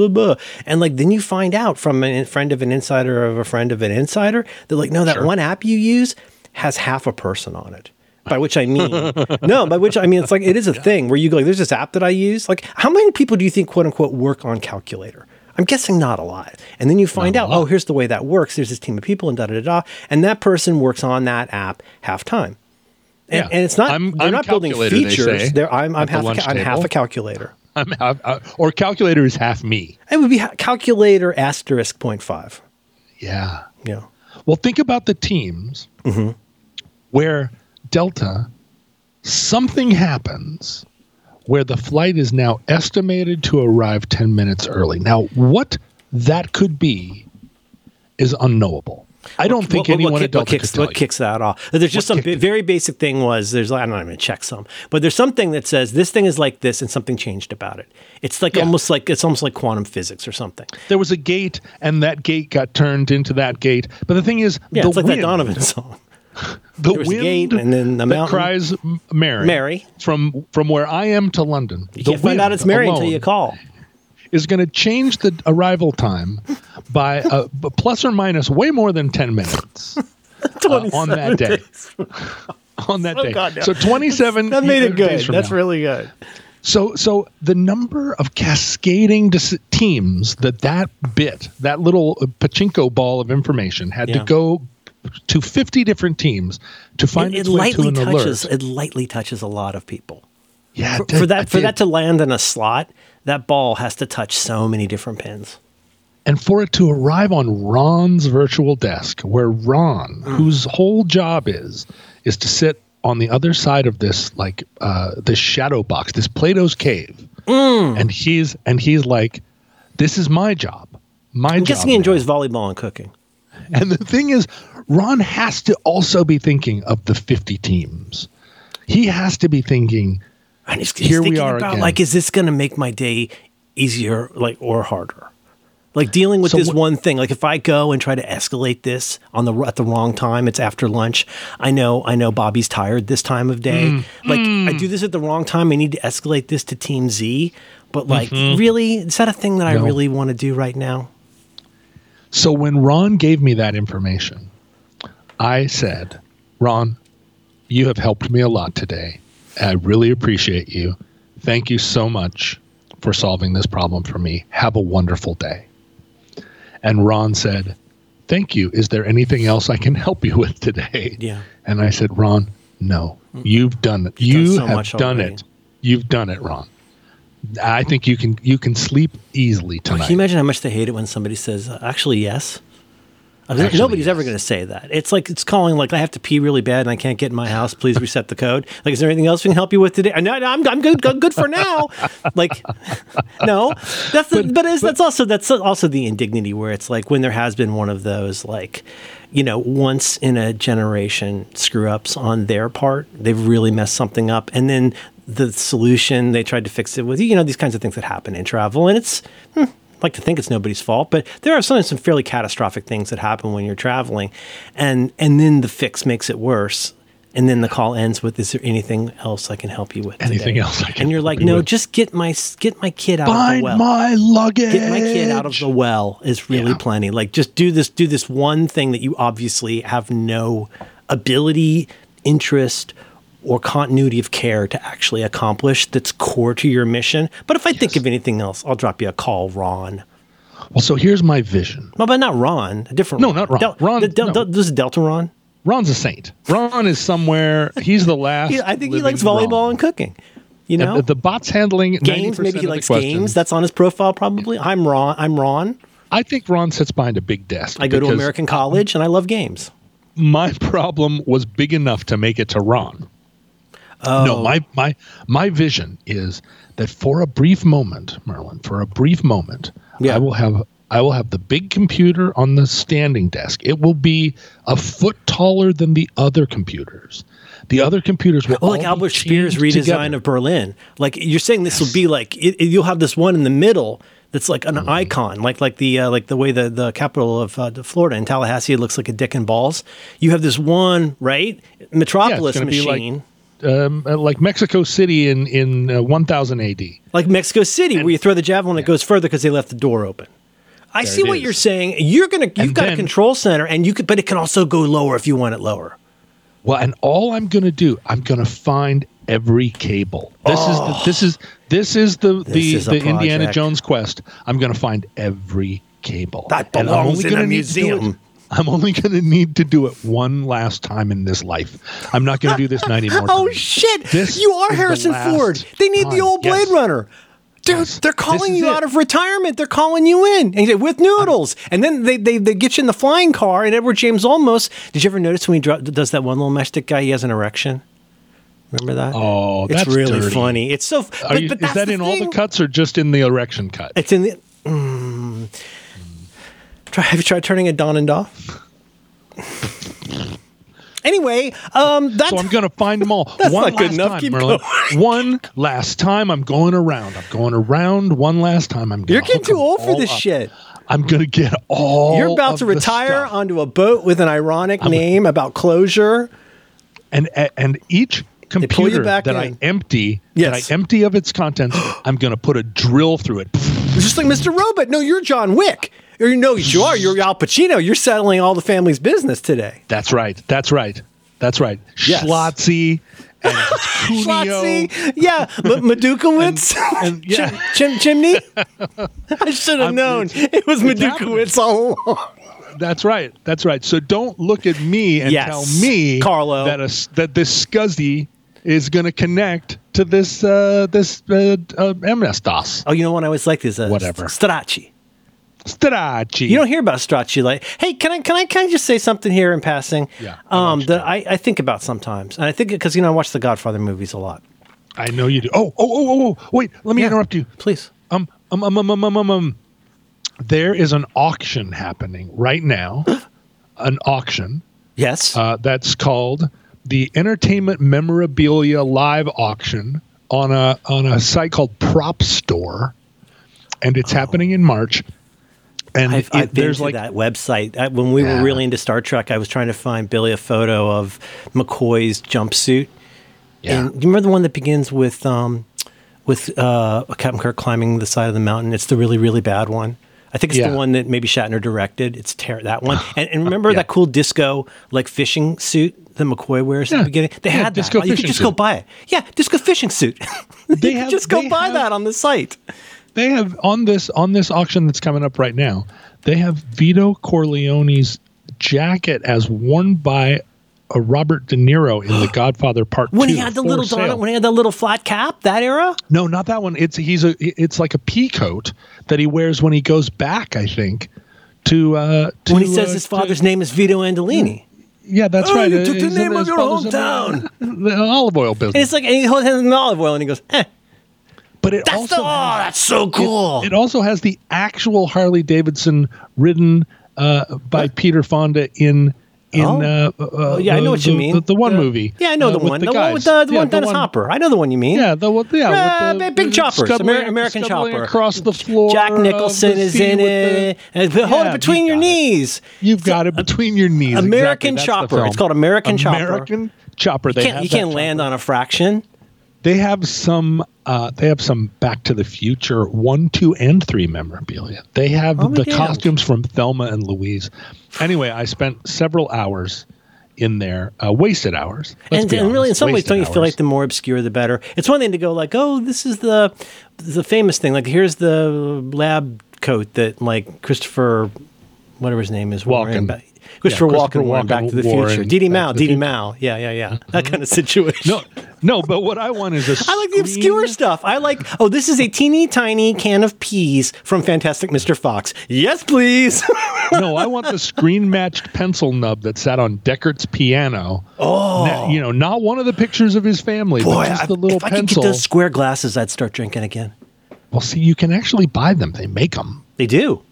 blah, blah. And then you find out from a friend of an insider of a friend of an insider, they're like, no, that one app you use has half a person on it. By which I mean, it's like, it is a thing where you go, there's this app that I use. Like, how many people do you think, quote unquote, work on Calculator? I I'm guessing not a lot. And then you find out, oh, here's the way that works. There's this team of people and da-da-da-da. And that person works on that app half time. And, and it's not, they're not building features. I'm half a calculator. I'm half, or calculator is half me. It would be calculator asterisk 0.5. Yeah. Yeah. Well, think about the teams where Delta, something happens where the flight is now estimated to arrive 10 minutes early. Now, what that could be is unknowable. I don't think anyone at Delta could tell you. What kicks that off? There's just some very basic thing was, there's, I'm not even going to check some, but there's something that says this thing is like this and something changed about it. It's like almost like quantum physics or something. There was a gate and that gate got turned into that gate. But the thing is, yeah, it's like that Donovan song. The wind gate and then the mountain cries Mary. Mary. From where I am to London. You can't find out it's Mary until you call. Is going to change the arrival time by plus or minus way more than 10 minutes on that day. On that day. God, no. So 27 That made it good. That's really good. So the number of cascading teams that bit, that little pachinko ball of information had to go to 50 different teams to find its way to an alert. It lightly touches a lot of people. Yeah, for that to land in a slot, that ball has to touch so many different pins. And for it to arrive on Ron's virtual desk, where Ron, whose whole job is to sit on the other side of this, like this shadow box, this Plato's cave, and he's like, "This is my job." I'm guessing he enjoys volleyball and cooking. And the thing is, Ron has to also be thinking of the 50 teams. He has to be thinking. And he's here thinking we are about again. Like, is this going to make my day easier, like, or harder? Like dealing with one thing. Like if I go and try to escalate this at the wrong time, it's after lunch. I know Bobby's tired this time of day. I do this at the wrong time. I need to escalate this to Team Z. But like, really, is that a thing that I really want to do right now? So when Ron gave me that information, I said, "Ron, you have helped me a lot today. I really appreciate you. Thank you so much for solving this problem for me. Have a wonderful day." And Ron said, "Thank you. Is there anything else I can help you with today?" Yeah. And I said, "Ron, no. You've done it. You've done it, Ron. I think you can sleep easily tonight." Can you imagine how much they hate it when somebody says, "Actually, yes." Nobody's ever going to say that. It's like it's calling like I have to pee really bad and I can't get in my house. Please reset the code. Like, is there anything else we can help you with today? No, I'm good for now. Like, no, that's also the indignity where it's like when there has been one of those like, you know, once in a generation screw ups on their part, they've really messed something up, and then the solution they tried to fix it with, you know, these kinds of things that happen in travel, and it's. Like to think it's nobody's fault, but there are sometimes some fairly catastrophic things that happen when you're traveling, and then the fix makes it worse, and then the call ends with, "Is there anything else I can help you with today?" Anything else I can. And you're like, "No, just get my kid out of the well. Find my luggage. Get my kid out of the well is really plenty. Like just do this one thing that you obviously have no ability, interest, or continuity of care to actually accomplish that's core to your mission. But if I think of anything else, I'll drop you a call, Ron." Well, so here's my vision. Well, but not Ron. A different Ron. No, not Ron. This is Delta Ron? Ron's a saint. Ron is somewhere. He's the last. I think he likes volleyball and cooking. You know? The bot's handling games. 90% maybe he likes games. That's on his profile probably. Yeah. I'm Ron. I think Ron sits behind a big desk. I go to American college and I love games. My problem was big enough to make it to Ron. Oh. No, my vision is that for a brief moment, Merlin, I will have the big computer on the standing desk. It will be a foot taller than the other computers. The other computers will all like Albert Speer's redesign together. Of Berlin. Like you're saying, this will be like you'll have this one in the middle that's like an icon, like the way the capital of Florida in Tallahassee looks like a dick and balls. You have this one right metropolis machine. Like Mexico City in 1000 AD. Like Mexico City, where you throw the javelin, it goes further because they left the door open. I see what you're saying. You've got a control center, and but it can also go lower if you want it lower. Well, and all I'm going to do, I'm going to find every cable. This is the Indiana Jones quest. I'm going to find every cable. That belongs in a museum. I'm only going to need to do it one last time in this life. I'm not going to do this 90 more times. Oh, shit. You are Harrison Ford. They need the old Blade Runner. Dude, they're calling you out of retirement. They're calling you in. And you say, with noodles. And then they get you in the flying car. And Edward James Olmos, did you ever notice when he does that one little mastic guy, he has an erection? Remember that? Oh, that's really dirty. Funny. It's so. But is that in all the cuts or just in the erection cut? It's in the. Have you tried turning it on and off? Anyway, that's... So I'm going to find them all. That's one not good enough. Time, Merlin. One last time. I'm going around. One last time. You're getting too old for this shit. I'm going to get all You're about to retire onto a boat with an ironic name about closure. And each computer that in. I empty of its contents, I'm going to put a drill through it. It's just like Mr. Robot. No, you're John Wick. No, you are. You're Al Pacino. You're settling all the family's business today. That's right. Yes. Schlazzi and Schlazzi. Yeah. Madukowicz. Chimney. I should have known. It was Madukowicz all along. That's right. So don't look at me and tell me, Carlo, that this scuzzy is going to connect to this MSDAS. Oh, you know what I always like is whatever. Stracci. You don't hear about Stracci. Like, hey, can I just say something here in passing? Yeah. That I think about sometimes, and I think because I watch the Godfather movies a lot. I know you do. Oh! Wait, let me interrupt you, please. There is an auction happening right now. An auction. Yes. That's called the Entertainment Memorabilia Live Auction on a site called Prop Store, and it's happening in March. And I've been to that website. When we were really into Star Trek, I was trying to find Billy a photo of McCoy's jumpsuit. Yeah. And do you remember the one that begins with Captain Kirk climbing the side of the mountain? It's the really, really bad one. I think it's the one that maybe Shatner directed. It's that one. And remember that cool disco, like, fishing suit that McCoy wears at the beginning? They had that. You could just go buy it. Yeah, disco fishing suit. you could just go buy that on the site. They have on this auction that's coming up right now, they have Vito Corleone's jacket as worn by a Robert De Niro in The Godfather Part 2. When he had the little flat cap, that era? No, not that one. It's like a pea coat that he wears when he goes back, I think, to when he says his father's name is Vito Andolini. Yeah, that's right. You took the name of your hometown. The olive oil business. And it's like, and he holds an olive oil and he goes, eh. But it that's so cool. It also has the actual Harley Davidson ridden by Peter Fonda I know what you mean. The one movie. Yeah, I know the one. The one with the one Dennis Hopper. I know the one you mean. Yeah, the one. Yeah, with the big choppers. American Chopper across the floor. Jack Nicholson is in it. Hold it between your knees. You've got it between your knees. American Chopper. It's called American Chopper. American Chopper. You can't land on a fraction. They have some. Back to the Future 1, 2, and 3 memorabilia. They have the costumes from Thelma and Louise. Anyway, I spent several hours in there, wasted hours. And really, in some ways, don't you feel like the more obscure, the better? It's one thing to go like, oh, this is the famous thing. Like, here's the lab coat that like Christopher, whatever his name is, Walken. Christopher Walken Back to the Future. Didi Mao. Yeah. That kind of situation. No, but what I want is a I like the obscure stuff. I like, this is a teeny tiny can of peas from Fantastic Mr. Fox. Yes, please. No, I want the screen-matched pencil nub that sat on Deckert's piano. Oh. Not one of the pictures of his family, but just the little pencil. If I could get those square glasses, I'd start drinking again. Well, see, you can actually buy them. They make them. They do.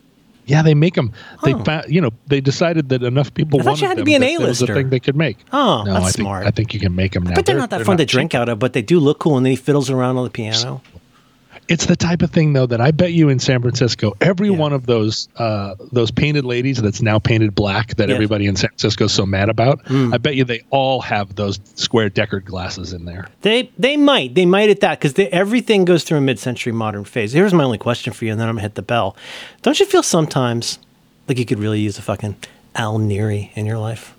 Yeah, they make them. They decided that enough people wanted them. I thought you had to be an A-lister. It was a thing they could make. Oh, no, that's smart. I think you can make them now. But they're not that fun to drink out of, but they do look cool, and then he fiddles around on the piano. It's the type of thing, though, that I bet you in San Francisco, every one of those painted ladies that's now painted black that everybody in San Francisco is so mad about, I bet you they all have those square Deckard glasses in there. They might at that, because everything goes through a mid-century modern phase. Here's my only question for you, and then I'm going to hit the bell. Don't you feel sometimes like you could really use a fucking Al Neri in your life?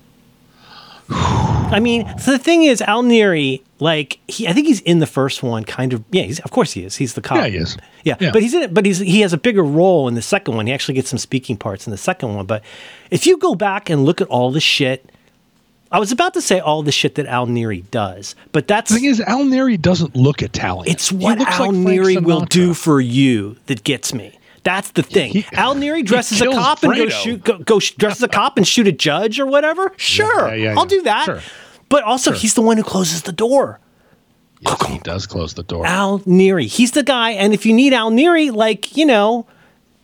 I mean, so the thing is, Al Neri, like, I think he's in the first one, kind of. Yeah, of course he is. He's the cop. Yeah, he is. Yeah. But he's in it. But he has a bigger role in the second one. He actually gets some speaking parts in the second one. But if you go back and look at all the shit, I was about to say all the shit that Al Neri does, but that's the thing is, Al Neri doesn't look Italian. It's what Al Neri will do for you that gets me. That's the thing. Al Neri dresses a cop and dresses a cop and shoot a judge or whatever. Sure, I'll do that. Sure. But also, he's the one who closes the door. Yes, he does close the door. Al Neri, he's the guy. And if you need Al Neri, like, you know,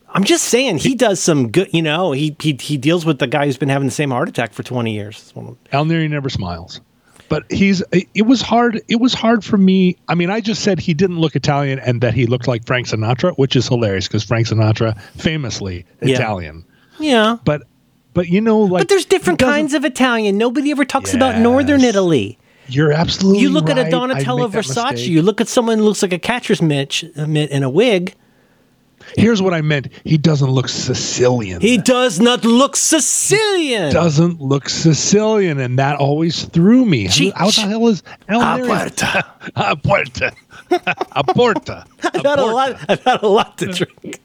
I'm just saying he does some good. You know, he deals with the guy who's been having the same heart attack for 20 years. Al Neri never smiles. But it was hard for me. I mean, I just said he didn't look Italian and that he looked like Frank Sinatra, which is hilarious because Frank Sinatra famously Italian. Yeah. But you know, like, but there's different kinds of Italian. Nobody ever talks about Northern Italy. You're absolutely right. You look at a Donatello Versace, you look at someone who looks like a catcher's mitt in a wig. Here's what I meant. He doesn't look Sicilian. He does not look Sicilian. And that always threw me. How the hell is Al Neri? A porta. I've had a lot to drink.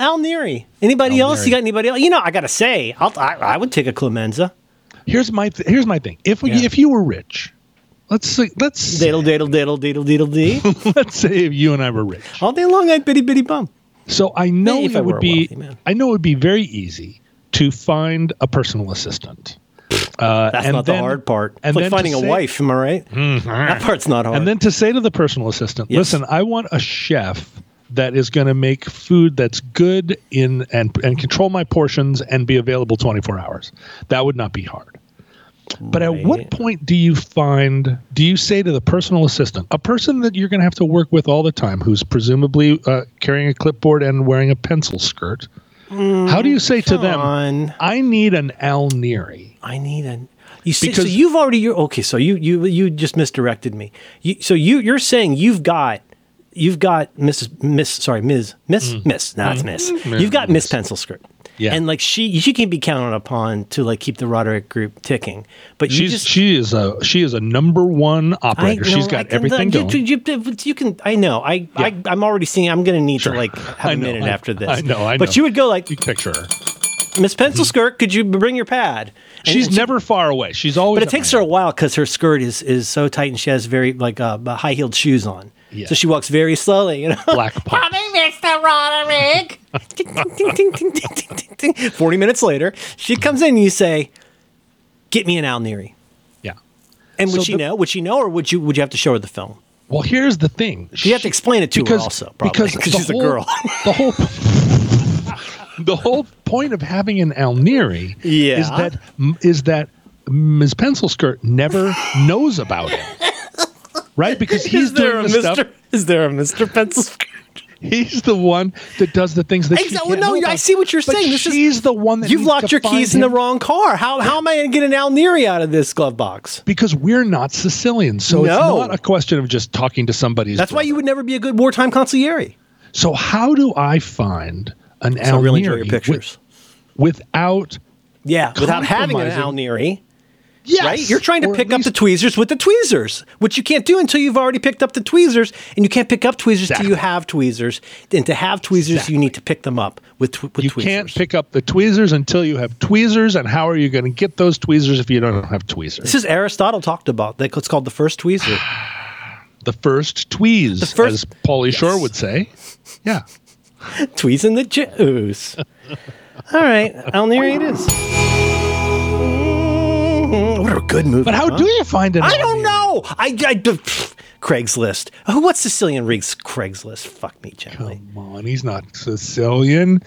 Al Neri. Anybody else? You got anybody else? You know, I got to say, I would take a Clemenza. Here's my thing. If you were rich... Let's diddle, diddle, diddle, diddle, diddle, dee. Let's say if you and I were rich. All day long, I'd bitty, bitty, bum. So I know it would be very easy to find a personal assistant. That's not the hard part. It's like finding a wife, am I right? Mm-hmm. That part's not hard. And then to say to the personal assistant, listen, I want a chef that is going to make food that's good in and control my portions and be available 24 hours. That would not be hard. But at what point do you say to the personal assistant, a person that you're going to have to work with all the time, who's presumably carrying a clipboard and wearing a pencil skirt, how do you say to them, I need an Al Neri? You just misdirected me. You're saying you've got You've got Miss Pencil Skirt. Yeah. And like she can be counted upon to like keep the Roderick group ticking. But she is a number one operator. She's got everything going. You can. I know. I'm already seeing. I'm going to need to like have a minute after this. I know. But you would go like, you picture her, Miss Pencil Skirt. Could you bring your pad? And she's never far away. She's always. But it takes her a while because her skirt is so tight and she has very like high heeled shoes on. Yeah. So she walks very slowly, you know. Black pop. Coming, Mr. Roderick. 40 minutes later, she comes in and you say, get me an Al Neri. Yeah. And would she know or would you have to show her the film? Well, here's the thing. You have to explain it to her also, probably. Because she's a girl. The whole point of having an Al Neri is that Ms. Pencil Skirt never knows about it. Right, because he's doing the stuff. Is there a Mr. Pencil Skirt? He's the one that does the things that. Exactly. She can't know about. I see what you're saying. She's the one that you've locked your keys in the wrong car. How am I going to get an Al Neri out of this glove box? Because we're not Sicilians, so it's not a question of just talking to somebody. That's brother. Why you would never be a good wartime consigliere. So how do I find an Al Neri? Enjoy your pictures without having an Al Neri. Yes, right? You're trying to pick up the tweezers with the tweezers, which you can't do until you've already picked up the tweezers, and you can't pick up tweezers till you have tweezers. And to have tweezers, you need to pick them up with tweezers. You can't pick up the tweezers until you have tweezers, and how are you going to get those tweezers if you don't have tweezers? This is Aristotle talked about. It's called the first tweezer. The first tweeze, as Pauly Shore would say. Yeah. Tweezing the juice. All right. Al Neri it is. What a good movie! But how do you find it? I don't know. Craigslist. What's Sicilian Riggs? Craigslist. Fuck me, gently. Come on, he's not Sicilian.